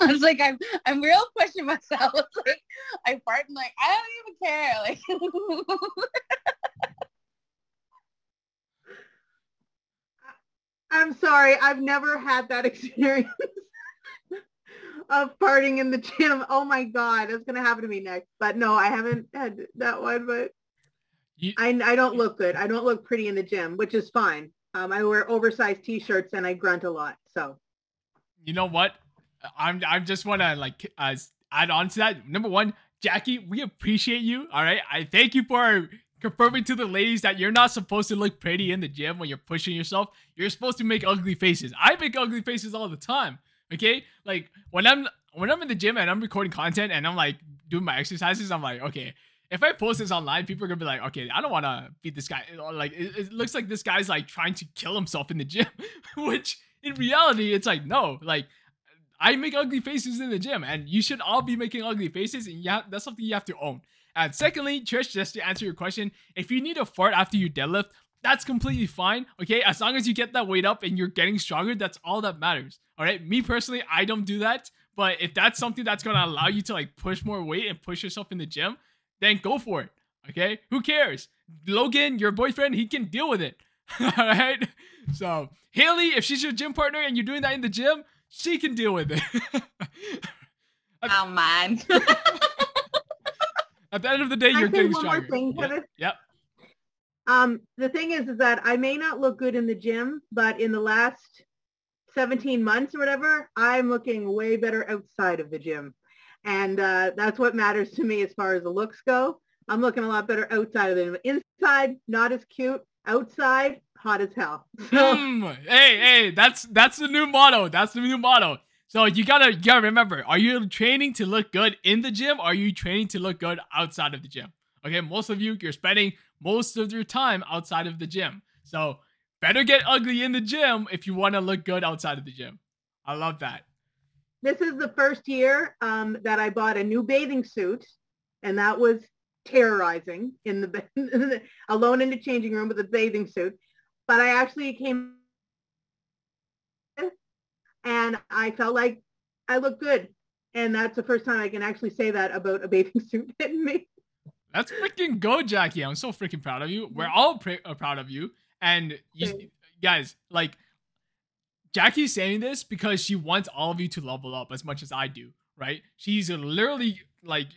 was like, I'm real pushing myself. Like I fart and like I don't even care. Like I'm sorry, I've never had that experience of farting in the gym. Oh my god, that's gonna happen to me next. But no, I haven't had that one. But I don't look good. I don't look pretty in the gym, which is fine. I wear oversized t-shirts and I grunt a lot. So, you know what? I'm just want to like add on to that. Number one, Jackie, we appreciate you. All right. I thank you for confirming to the ladies that you're not supposed to look pretty in the gym when you're pushing yourself. You're supposed to make ugly faces. I make ugly faces all the time. Okay. Like when I'm in the gym and I'm recording content and I'm like doing my exercises, I'm like, okay, if I post this online, people are gonna be like, okay, I don't want to beat this guy. Like, it looks like this guy's like trying to kill himself in the gym, which in reality, it's like, no, like I make ugly faces in the gym and you should all be making ugly faces, and that's something you have to own. And secondly, Trish, just to answer your question, if you need a fart after you deadlift, that's completely fine. Okay. As long as you get that weight up and you're getting stronger, that's all that matters. All right. Me personally, I don't do that, but if that's something that's going to allow you to like push more weight and push yourself in the gym, then go for it, okay? Who cares? Logan, your boyfriend, he can deal with it, all right? So, Haley, if she's your gym partner and you're doing that in the gym, she can deal with it. I don't mind. At the end of the day, you're getting stronger. Yep. The thing is that I may not look good in the gym, but in the last 17 months or whatever, I'm looking way better outside of the gym. And that's what matters to me as far as the looks go. I'm looking a lot better outside of it. Inside, not as cute. Outside, hot as hell. So. Hey, that's the new motto. That's the new motto. So you gotta remember, are you training to look good in the gym? Or are you training to look good outside of the gym? Okay, most of you, you're spending most of your time outside of the gym. So better get ugly in the gym if you want to look good outside of the gym. I love that. This is the first year that I bought a new bathing suit, and that was terrorizing in the alone in the changing room with a bathing suit. But I actually came and I felt like I looked good, and that's the first time I can actually say that about a bathing suit hitting me. Let's freaking go, Jackie. I'm so freaking proud of you. We're all proud of you. And you guys, like, Jackie's saying this because she wants all of you to level up as much as I do, right? She's literally like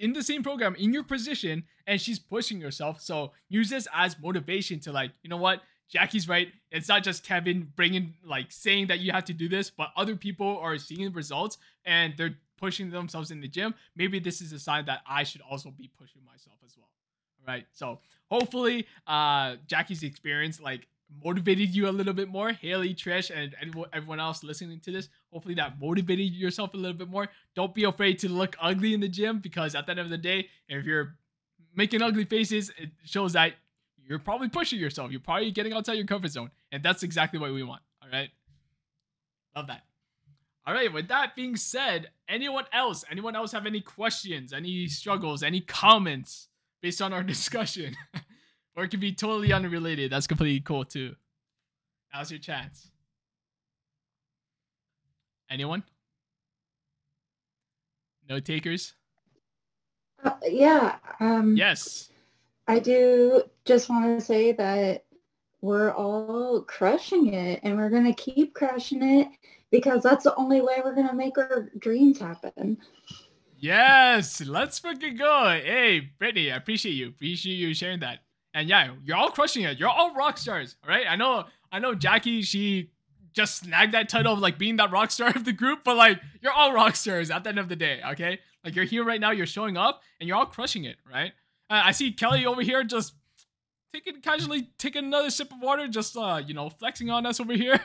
in the same program, in your position, and she's pushing herself. So use this as motivation to, like, you know what? Jackie's right. It's not just Kevin bringing, like, saying that you have to do this, but other people are seeing the results and they're pushing themselves in the gym. Maybe this is a sign that I should also be pushing myself as well. All right. So hopefully Jackie's experience, like, motivated you a little bit more. Haley, Trish, and everyone else listening to this, hopefully that motivated yourself a little bit more. Don't be afraid to look ugly in the gym, because at the end of the day, if you're making ugly faces, it shows that you're probably pushing yourself. You're probably getting outside your comfort zone, and that's exactly what we want. All right. Love that. All right. With that being said, anyone else have any questions, any struggles, any comments based on our discussion? Or it could be totally unrelated. That's completely cool too. Now's your chance. Anyone? No takers? Yeah. Yes. I do just want to say that we're all crushing it, and we're going to keep crushing it, because that's the only way we're going to make our dreams happen. Yes. Let's freaking go. Hey, Brittany, I appreciate you. Appreciate you sharing that. And yeah, you're all crushing it. You're all rock stars, all right? I know Jackie, she just snagged that title of, like, being that rock star of the group, but, like, you're all rock stars at the end of the day, okay? Like, you're here right now, you're showing up, and you're all crushing it, right? I see Kelly over here just casually taking another sip of water, just, you know, flexing on us over here.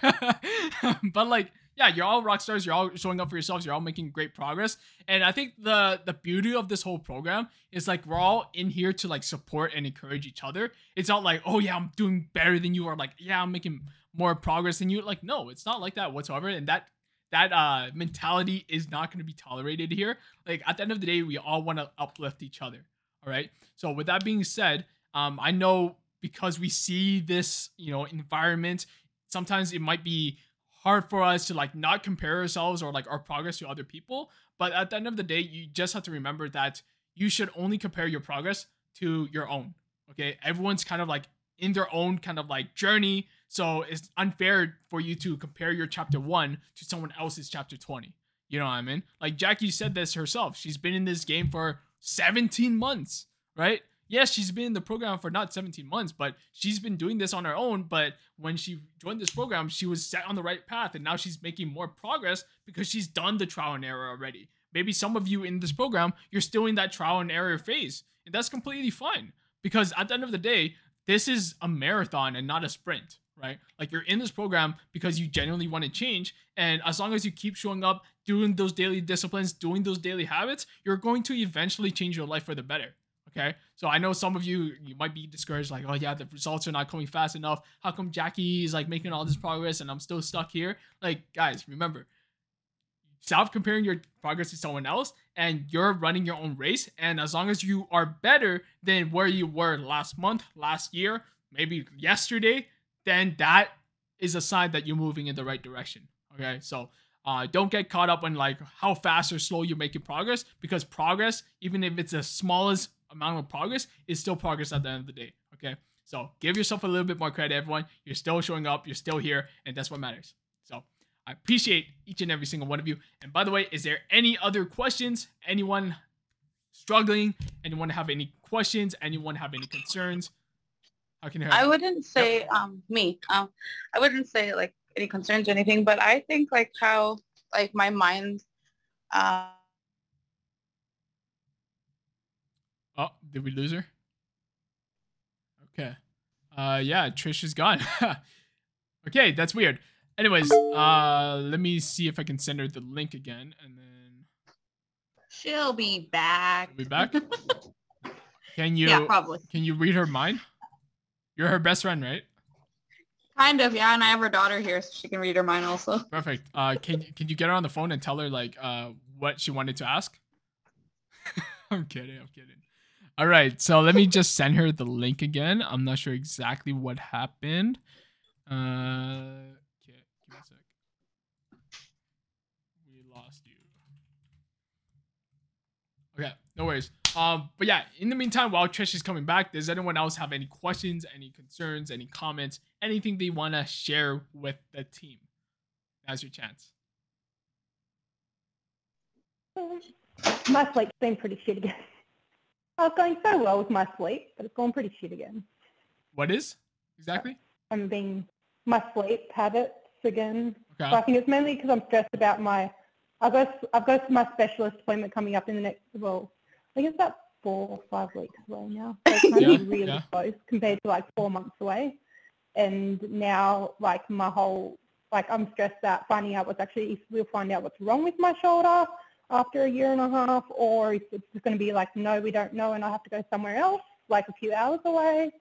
But, like, yeah, you're all rock stars. You're all showing up for yourselves. You're all making great progress. And I think the beauty of this whole program is, like, we're all in here to, like, support and encourage each other. It's not like, oh yeah, I'm doing better than you, or like, yeah, I'm making more progress than you. Like, no, it's not like that whatsoever. And that mentality is not going to be tolerated here. Like, at the end of the day, we all want to uplift each other. All right. So with that being said, I know, because we see this, you know, environment, sometimes it might be hard for us to, like, not compare ourselves or, like, our progress to other people. But at the end of the day, you just have to remember that you should only compare your progress to your own. Okay. Everyone's kind of, like, in their own kind of, like, journey. So it's unfair for you to compare your chapter 1 to someone else's chapter 20. You know what I mean? Like, Jackie said this herself. She's been in this game for 17 months, right? Yes, she's been in the program for not 17 months, but she's been doing this on her own. But when she joined this program, she was set on the right path, and now she's making more progress because she's done the trial and error already. Maybe some of you in this program, you're still in that trial and error phase, and that's completely fine, because at the end of the day, this is a marathon and not a sprint, right? Like, you're in this program because you genuinely want to change, and as long as you keep showing up, doing those daily disciplines, doing those daily habits, you're going to eventually change your life for the better. Okay, so I know some of you might be discouraged, like, oh yeah, the results are not coming fast enough. How come Jackie is, like, making all this progress and I'm still stuck here? Like, guys, remember, stop comparing your progress to someone else, and you're running your own race. And as long as you are better than where you were last month, last year, maybe yesterday, then that is a sign that you're moving in the right direction. Okay, so don't get caught up on, like, how fast or slow you're making progress, because progress, even if it's the smallest amount of progress, is still progress at the end of the day. Okay, so give yourself a little bit more credit, everyone. You're still showing up, you're still here, and that's what matters. So I appreciate each and every single one of you. And by the way, is there any other questions? Anyone struggling and you want to have any questions and you want to have any concerns, how can you help? I wouldn't say I wouldn't say like any concerns or anything, but I think like how like my mind. Oh, did we lose her? Okay. Yeah, Trish is gone. Okay, that's weird. Anyways, let me see if I can send her the link again, and then she'll be back. She'll be back. Can you? Yeah, probably. Can you read her mind? You're her best friend, right? Kind of, yeah. And I have her daughter here, so she can read her mind also. Perfect. Can you get her on the phone and tell her like what she wanted to ask? I'm kidding. I'm kidding. All right. So let me just send her the link again. I'm not sure exactly what happened. Okay, give me a sec. We lost you. Okay, no worries. But yeah, in the meantime, while Trish is coming back, does anyone else have any questions, any concerns, any comments, anything they want to share with the team? Now's your chance. My sleep's been pretty shit again. I was going so well with my sleep, but it's gone pretty shit again. What is exactly? I'm being my sleep habits again. Okay. So I think it's mainly because I'm stressed about my. I've got my specialist appointment coming up in the next. Well, I think it's about 4 or 5 weeks away now. So it's yeah, really close compared to like 4 months away. And now, like my whole, like I'm stressed out finding out what's actually. If we'll find out what's wrong with my shoulder after a year and a half, or if it's just going to be like, no, we don't know, and I have to go somewhere else, like a few hours away.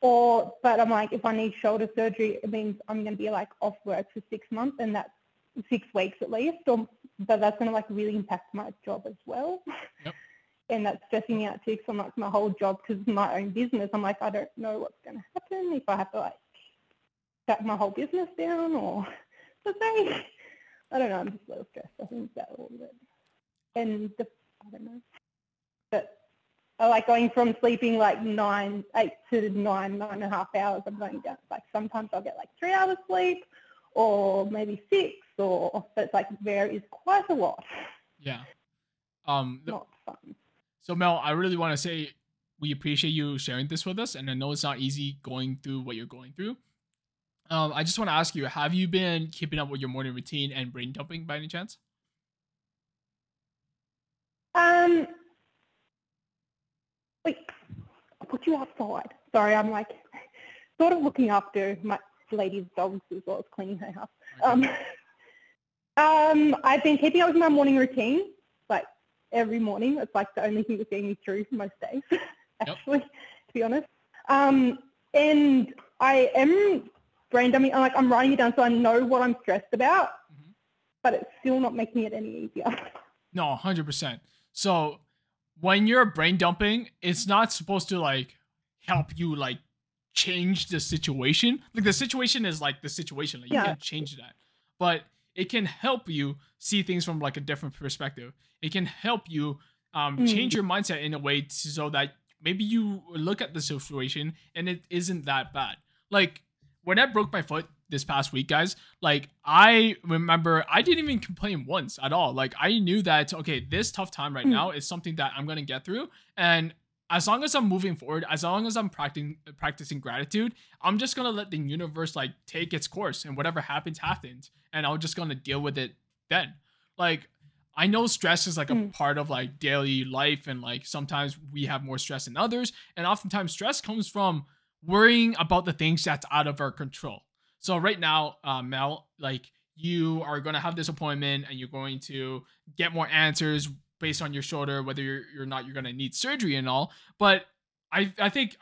Or, but I'm like, if I need shoulder surgery, it means I'm going to be like off work for 6 months, and that's 6 weeks at least. Or, but that's going to like really impact my job as well. Yep. And that's stressing me out too, because I'm like my whole job, because it's my own business. I'm like, I don't know what's going to happen if I have to like shut my whole business down or something. I don't know. I'm just a little stressed. I think that a little bit. And the, I don't know. But I like going from sleeping like 9 to 9.5 hours. I'm going down. Like sometimes I'll get like 3 hours sleep or maybe 6 or, but it's like there is quite a lot. Yeah. Not fun. So Mel, I really want to say we appreciate you sharing this with us. And I know it's not easy going through what you're going through. I just want to ask you, have you been keeping up with your morning routine and brain dumping by any chance? Wait, I'll put you outside. Sorry, I'm like sort of looking after my lady's dogs as well as cleaning her house. Okay. I've been keeping up with my morning routine, like every morning. It's like the only thing that's getting me through most days, actually, to be honest. And I am brain dumping. I'm writing it down so I know what I'm stressed about, but it's still not making it any easier. No, 100%. So when you're brain dumping, it's not supposed to like help you like change the situation. Like the situation is like the situation. Like, you can't change that. But it can help you see things from like a different perspective. It can help you change your mindset in a way so that maybe you look at the situation and it isn't that bad. Like when I broke my foot this past week, guys, like I remember I didn't even complain once at all. Like I knew that, okay, this tough time right now is something that I'm going to get through. And as long as I'm moving forward, as long as I'm practicing gratitude, I'm just going to let the universe like take its course and whatever happens, happens. And I'm just going to deal with it then. Like I know stress is like a part of like daily life. And like sometimes we have more stress than others. And oftentimes stress comes from worrying about the things that's out of our control. So right now, Mel, like you are going to have this appointment and you're going to get more answers based on your shoulder, whether you're not, you're going to need surgery and all. But I think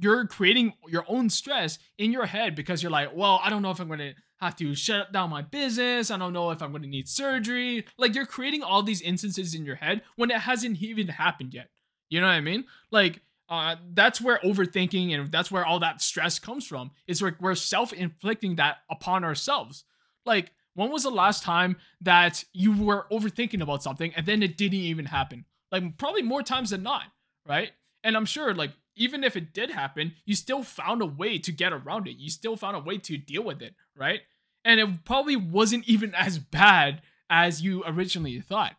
you're creating your own stress in your head because you're like, well, I don't know if I'm going to have to shut down my business. I don't know if I'm going to need surgery. Like you're creating all these instances in your head when it hasn't even happened yet. You know what I mean? Like, that's where overthinking and that's where all that stress comes from. It's like we're self-inflicting that upon ourselves. Like, when was the last time that you were overthinking about something and then it didn't even happen? Like, probably more times than not, right? And I'm sure, like, even if it did happen, you still found a way to get around it. You still found a way to deal with it, right? And it probably wasn't even as bad as you originally thought.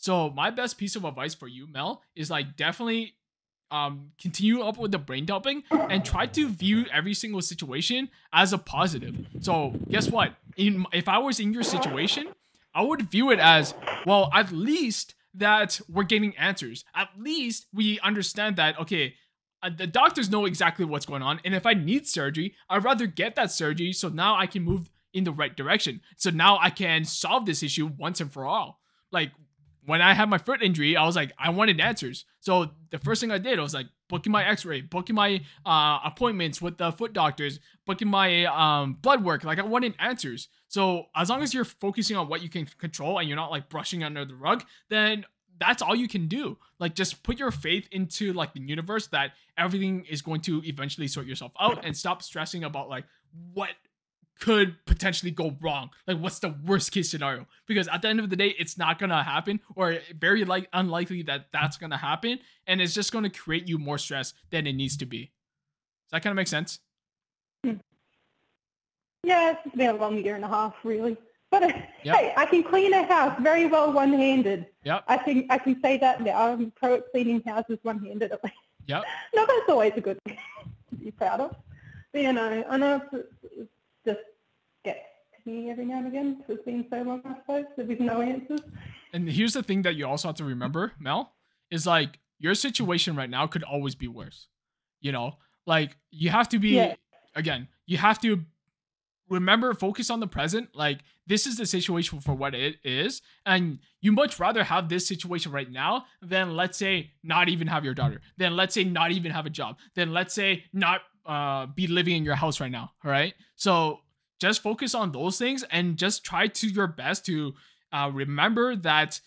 So my best piece of advice for you, Mel, is like definitely continue up with the brain dumping and try to view every single situation as a positive. So guess what? If I was in your situation, I would view it as, well, at least that we're getting answers. At least we understand that, okay, the doctors know exactly what's going on. And if I need surgery, I'd rather get that surgery. So now I can move in the right direction. So now I can solve this issue once and for all. Like when I had my foot injury, I was like, I wanted answers. So the first thing I did, I was like booking my x-ray, booking my appointments with the foot doctors, booking my blood work. Like I wanted answers. So as long as you're focusing on what you can control and you're not like brushing under the rug, then that's all you can do. Like just put your faith into like the universe that everything is going to eventually sort yourself out, and stop stressing about like what could potentially go wrong. Like what's the worst case scenario? Because at the end of the day, it's not going to happen, or very unlikely that that's going to happen. And it's just going to create you more stress than it needs to be. Does that kind of make sense? Yeah, it's been a long 1.5 years, really. But yep. Hey, I can clean a house very well one-handed. Yep. I can say that now. I'm pro at cleaning houses one-handed at least. Yep. No, that's always a good thing to be proud of. But, you know, I know it just gets to me every now and again, because it's been so long, I suppose, that there's no answers. And here's the thing that you also have to remember, Mel, is like your situation right now could always be worse. You know, like you have to be, again, you have to remember, focus on the present. Like this is the situation for what it is. And you much rather have this situation right now than, let's say, not even have your daughter. Then let's say not even have a job. Then let's say not be living in your house right now. All right. So just focus on those things and just try to your best to remember that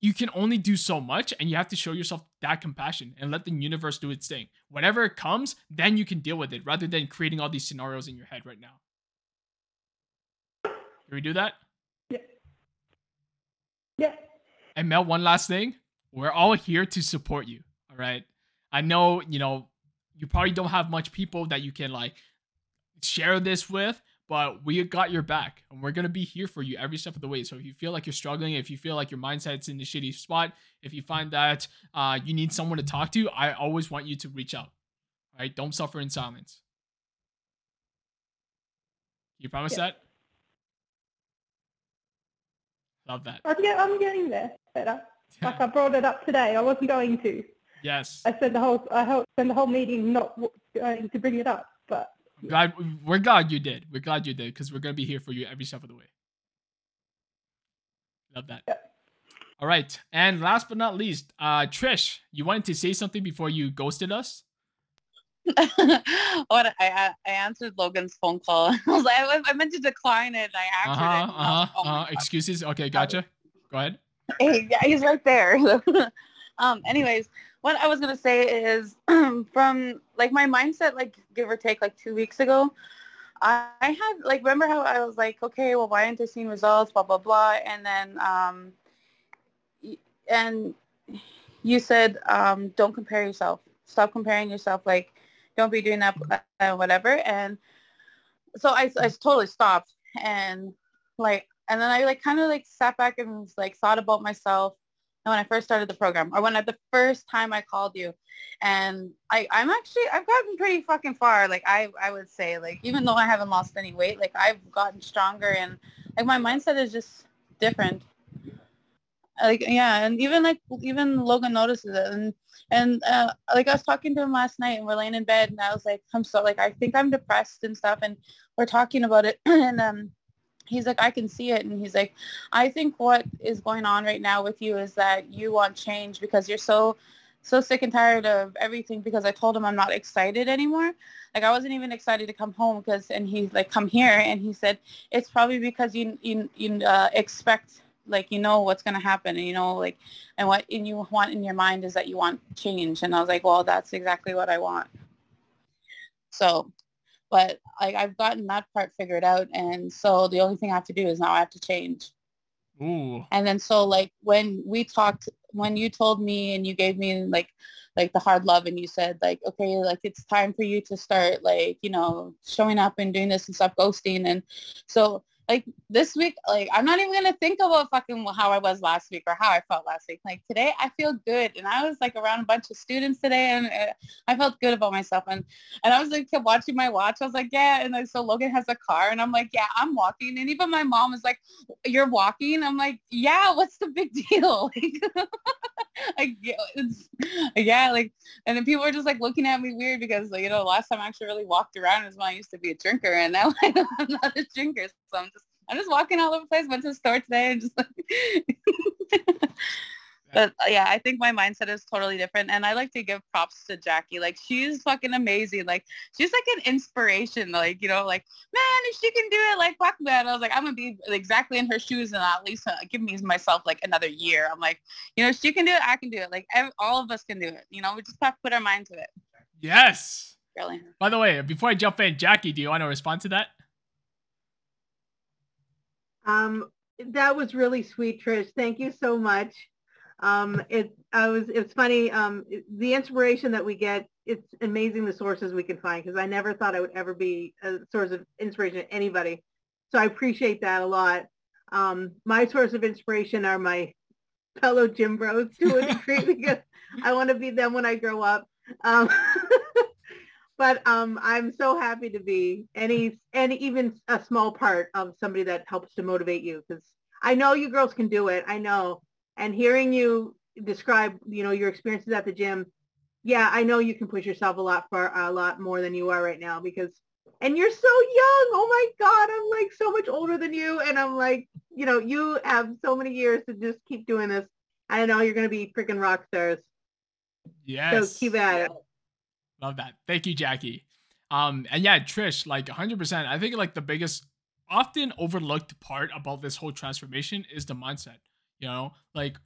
you can only do so much, and you have to show yourself that compassion and let the universe do its thing. Whenever it comes, then you can deal with it, rather than creating all these scenarios in your head right now. Can we do that? Yeah. Yeah. And Mel, one last thing. We're all here to support you. All right. I know, you know, you probably don't have much people that you can like share this with, but we got your back, and we're going to be here for you every step of the way. So if you feel like you're struggling, if you feel like your mindset's in the shitty spot, if you find that you need someone to talk to, I always want you to reach out. All right. Don't suffer in silence. You promise that? Love that. I'm getting there better. Yeah. Like I brought it up today. I wasn't going to. Yes. I spent the whole meeting not going to bring it up, but. Yeah. We're glad you did. We're glad you did, because we're going to be here for you every step of the way. Love that. Yeah. All right. And last but not least, Trish, you wanted to say something before you ghosted us? I answered Logan's phone call. I meant to decline it. I answered it. Excuses. Okay, gotcha. Go ahead. Hey, yeah, he's right there. Anyways, what I was gonna say is from like my mindset, like give or take, like 2 weeks ago, I had like, remember how I was like, okay, well, why aren't I seeing results? Blah blah blah. And then and you said don't compare yourself. Stop comparing yourself. Like, don't be doing that, whatever. And so I totally stopped, and then I like kind of like sat back and like thought about myself. And when I first started the program, or when the first time I called you, and I've gotten pretty fucking far. Like I would say, like even though I haven't lost any weight, like I've gotten stronger, and like my mindset is just different. Like, yeah, and even Logan notices it, and like I was talking to him last night, and we're laying in bed, and I was like, I'm so, like, I think I'm depressed and stuff, and we're talking about it, and he's like, I can see it, and he's like, I think what is going on right now with you is that you want change because you're so sick and tired of everything. Because I told him I'm not excited anymore. Like I wasn't even excited to come home, and he's like, come here, and he said, it's probably because you expect, like, you know what's going to happen, and you know, like, and what you want in your mind is that you want change. And I was like, well, that's exactly what I want. So, but like, I've gotten that part figured out. And so the only thing I have to do is now I have to change. Ooh. And then, so like when we talked, when you told me and you gave me like the hard love, and you said like, okay, like it's time for you to start, like, you know, showing up and doing this and stop ghosting. And so Like this week, like I'm not even going to think about fucking how I was last week or how I felt last week. Like today I feel good. And I was like around a bunch of students today and I felt good about myself. And I was like, kept watching my watch. I was like, yeah. And like, so Logan has a car and I'm like, yeah, I'm walking. And even my mom was like, you're walking. I'm like, yeah, what's the big deal? Like, yeah. Like, and then people were just like looking at me weird because like, you know, the last time I actually really walked around is when I used to be a drinker and now I'm not a drinker. So I'm just walking all over the place. Went to the store today and just like but yeah, I think my mindset is totally different. And I like to give props to Jackie. Like she's fucking amazing. Like she's like an inspiration. Like, you know, like, man, if she can do it, like fuck man. I was like, I'm gonna be exactly in her shoes and at least give me myself like another year. I'm like, you know, she can do it, I can do it. Like all of us can do it. You know, we just have to put our mind to it. Yes. Really. By the way, before I jump in, Jackie, do you want to respond to that? That was really sweet, Trish. Thank you so much. It's funny. The inspiration that we get, it's amazing the sources we can find, because I never thought I would ever be a source of inspiration to anybody. So I appreciate that a lot. My source of inspiration are my fellow gym bros to a degree because I want to be them when I grow up. But I'm so happy to be any even a small part of somebody that helps to motivate you, because I know you girls can do it. I know. And hearing you describe, you know, your experiences at the gym. Yeah, I know you can push yourself a lot more than you are right now because, and you're so young. Oh my God. I'm like so much older than you. And I'm like, you know, you have so many years to just keep doing this. I know you're going to be freaking rock stars. Yes. So keep at it. Love that. Thank you, Jackie. And yeah, Trish, like 100%. I think like the biggest often overlooked part about this whole transformation is the mindset. You know, like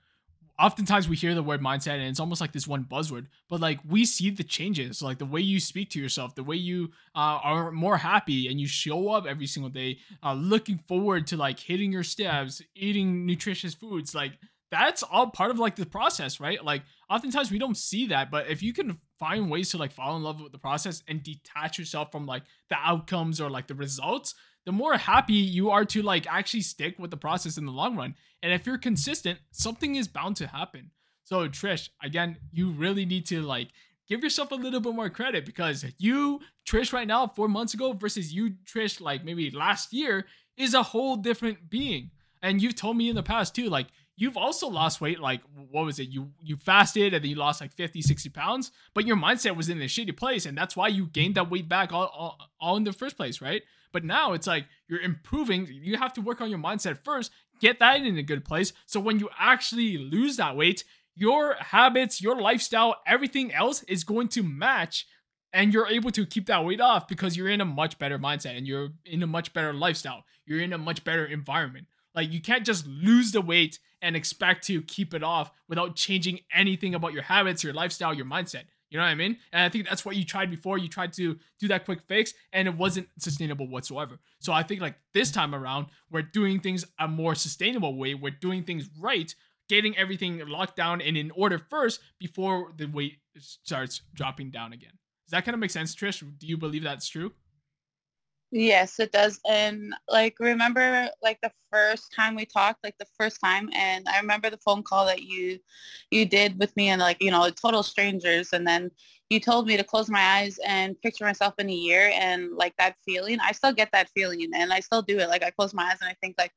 oftentimes we hear the word mindset and it's almost like this one buzzword, but like we see the changes, like the way you speak to yourself, the way you are more happy and you show up every single day, looking forward to like hitting your steps, eating nutritious foods. Like that's all part of like the process, right? Like oftentimes we don't see that, but if you can find ways to like fall in love with the process and detach yourself from like the outcomes or like the results, the more happy you are to like actually stick with the process in the long run. And if you're consistent, something is bound to happen. So Trish, again, you really need to like give yourself a little bit more credit, because you, Trish, right now, 4 months ago versus you, Trish, like maybe last year, is a whole different being. And you've told me in the past too, like you've also lost weight. Like what was it? You fasted and then you lost like 50, 60 pounds, but your mindset was in a shitty place. And that's why you gained that weight back all in the first place, right? But now it's like you're improving. You have to work on your mindset first, get that in a good place. So when you actually lose that weight, your habits, your lifestyle, everything else is going to match. And you're able to keep that weight off because you're in a much better mindset and you're in a much better lifestyle. You're in a much better environment. Like you can't just lose the weight and expect to keep it off without changing anything about your habits, your lifestyle, your mindset. You know what I mean? And I think that's what you tried before. You tried to do that quick fix and it wasn't sustainable whatsoever. So I think like this time around, we're doing things a more sustainable way. We're doing things right, getting everything locked down and in order first before the weight starts dropping down again. Does that kind of make sense, Trish? Do you believe that's true? Yes, it does. And like, remember like the first time we talked, like the first time, and I remember the phone call that you did with me and like, you know, total strangers. And then you told me to close my eyes and picture myself in a year. And like that feeling, I still get that feeling and I still do it. Like I close my eyes and I think like,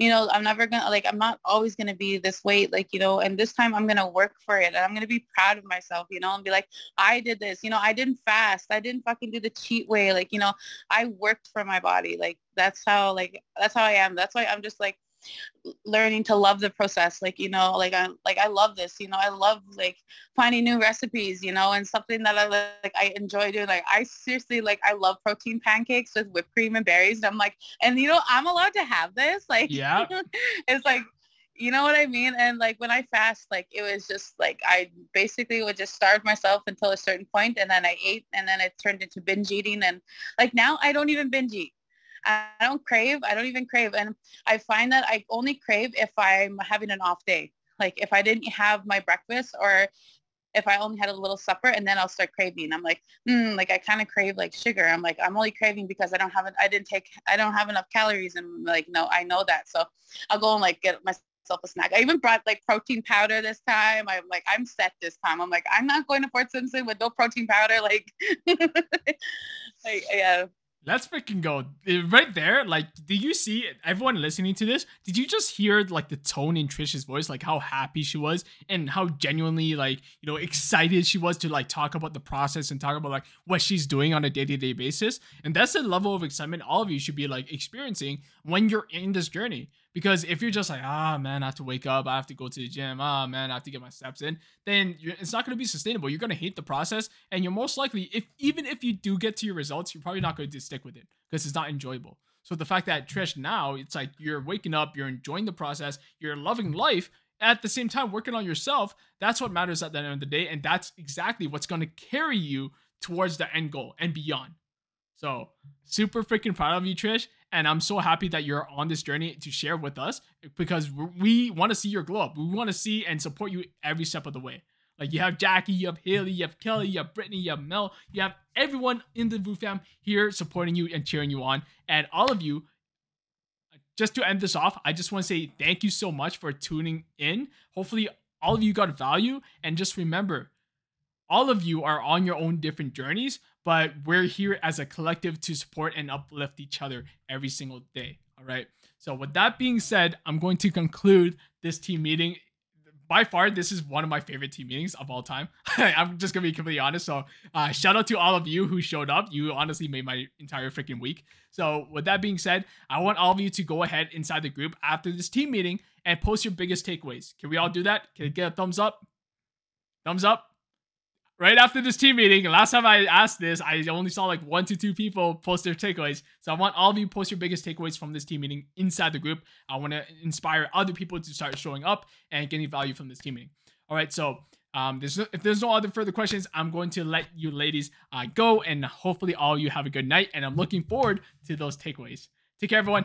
you know, I'm never going to, like, I'm not always going to be this weight, like, you know, and this time I'm going to work for it and I'm going to be proud of myself, you know, and be like, I did this, you know, I didn't fast. I didn't fucking do the cheat way. Like, you know, I worked for my body. Like, that's how I am. That's why I'm just like learning to love the process. Like, you know, like I love this, you know, I love like finding new recipes, you know, and something that I enjoy doing. Like I seriously, like I love protein pancakes with whipped cream and berries. And I'm like, and you know, I'm allowed to have this. Like, yeah. It's like, you know what I mean? And like when I fast, like it was just like I basically would just starve myself until a certain point, and then I ate, and then it turned into binge eating. And like now I don't even binge eat. I don't crave. I don't even crave. And I find that I only crave if I'm having an off day. Like if I didn't have my breakfast or if I only had a little supper, and then I'll start craving. I'm like, like I kind of crave like sugar. I'm like, I'm only craving because I don't have enough calories. And like, no, I know that. So I'll go and like get myself a snack. I even brought like protein powder this time. I'm like, I'm set this time. I'm like, I'm not going to Fort Simpson with no protein powder. Like, like, yeah. Let's freaking go. Right there, like, did you see everyone listening to this? Did you just hear, like, the tone in Trish's voice, like, how happy she was and how genuinely, like, you know, excited she was to, like, talk about the process and talk about, like, what she's doing on a day-to-day basis? And that's the level of excitement all of you should be, like, experiencing when you're in this journey. Because if you're just like, ah, man, I have to wake up, I have to go to the gym, ah, man, I have to get my steps in, then it's not going to be sustainable. You're going to hate the process, and you're most likely, even if you do get to your results, you're probably not going to stick with it because it's not enjoyable. So the fact that, Trish, now it's like you're waking up, you're enjoying the process, you're loving life, at the same time working on yourself, that's what matters at the end of the day, and that's exactly what's going to carry you towards the end goal and beyond. So super freaking proud of you, Trish. And I'm so happy that you're on this journey to share with us, because we want to see your glow up. We want to see and support you every step of the way. Like, you have Jackie, you have Haley, you have Kelly, you have Brittany, you have Mel, you have everyone in the VU fam here supporting you and cheering you on. And all of you, just to end this off, I just want to say thank you so much for tuning in. Hopefully all of you got value, and just remember, all of you are on your own different journeys, but we're here as a collective to support and uplift each other every single day. All right. So with that being said, I'm going to conclude this team meeting. By far, this is one of my favorite team meetings of all time. I'm just going to be completely honest. So shout out to all of you who showed up. You honestly made my entire freaking week. So with that being said, I want all of you to go ahead inside the group after this team meeting and post your biggest takeaways. Can we all do that? Can I get a thumbs up? Thumbs up. Right after this team meeting, last time I asked this, I only saw like 1 to 2 people post their takeaways. So I want all of you to post your biggest takeaways from this team meeting inside the group. I want to inspire other people to start showing up and getting value from this team meeting. All right, so if there's no other further questions, I'm going to let you ladies go, and hopefully all of you have a good night, and I'm looking forward to those takeaways. Take care, everyone.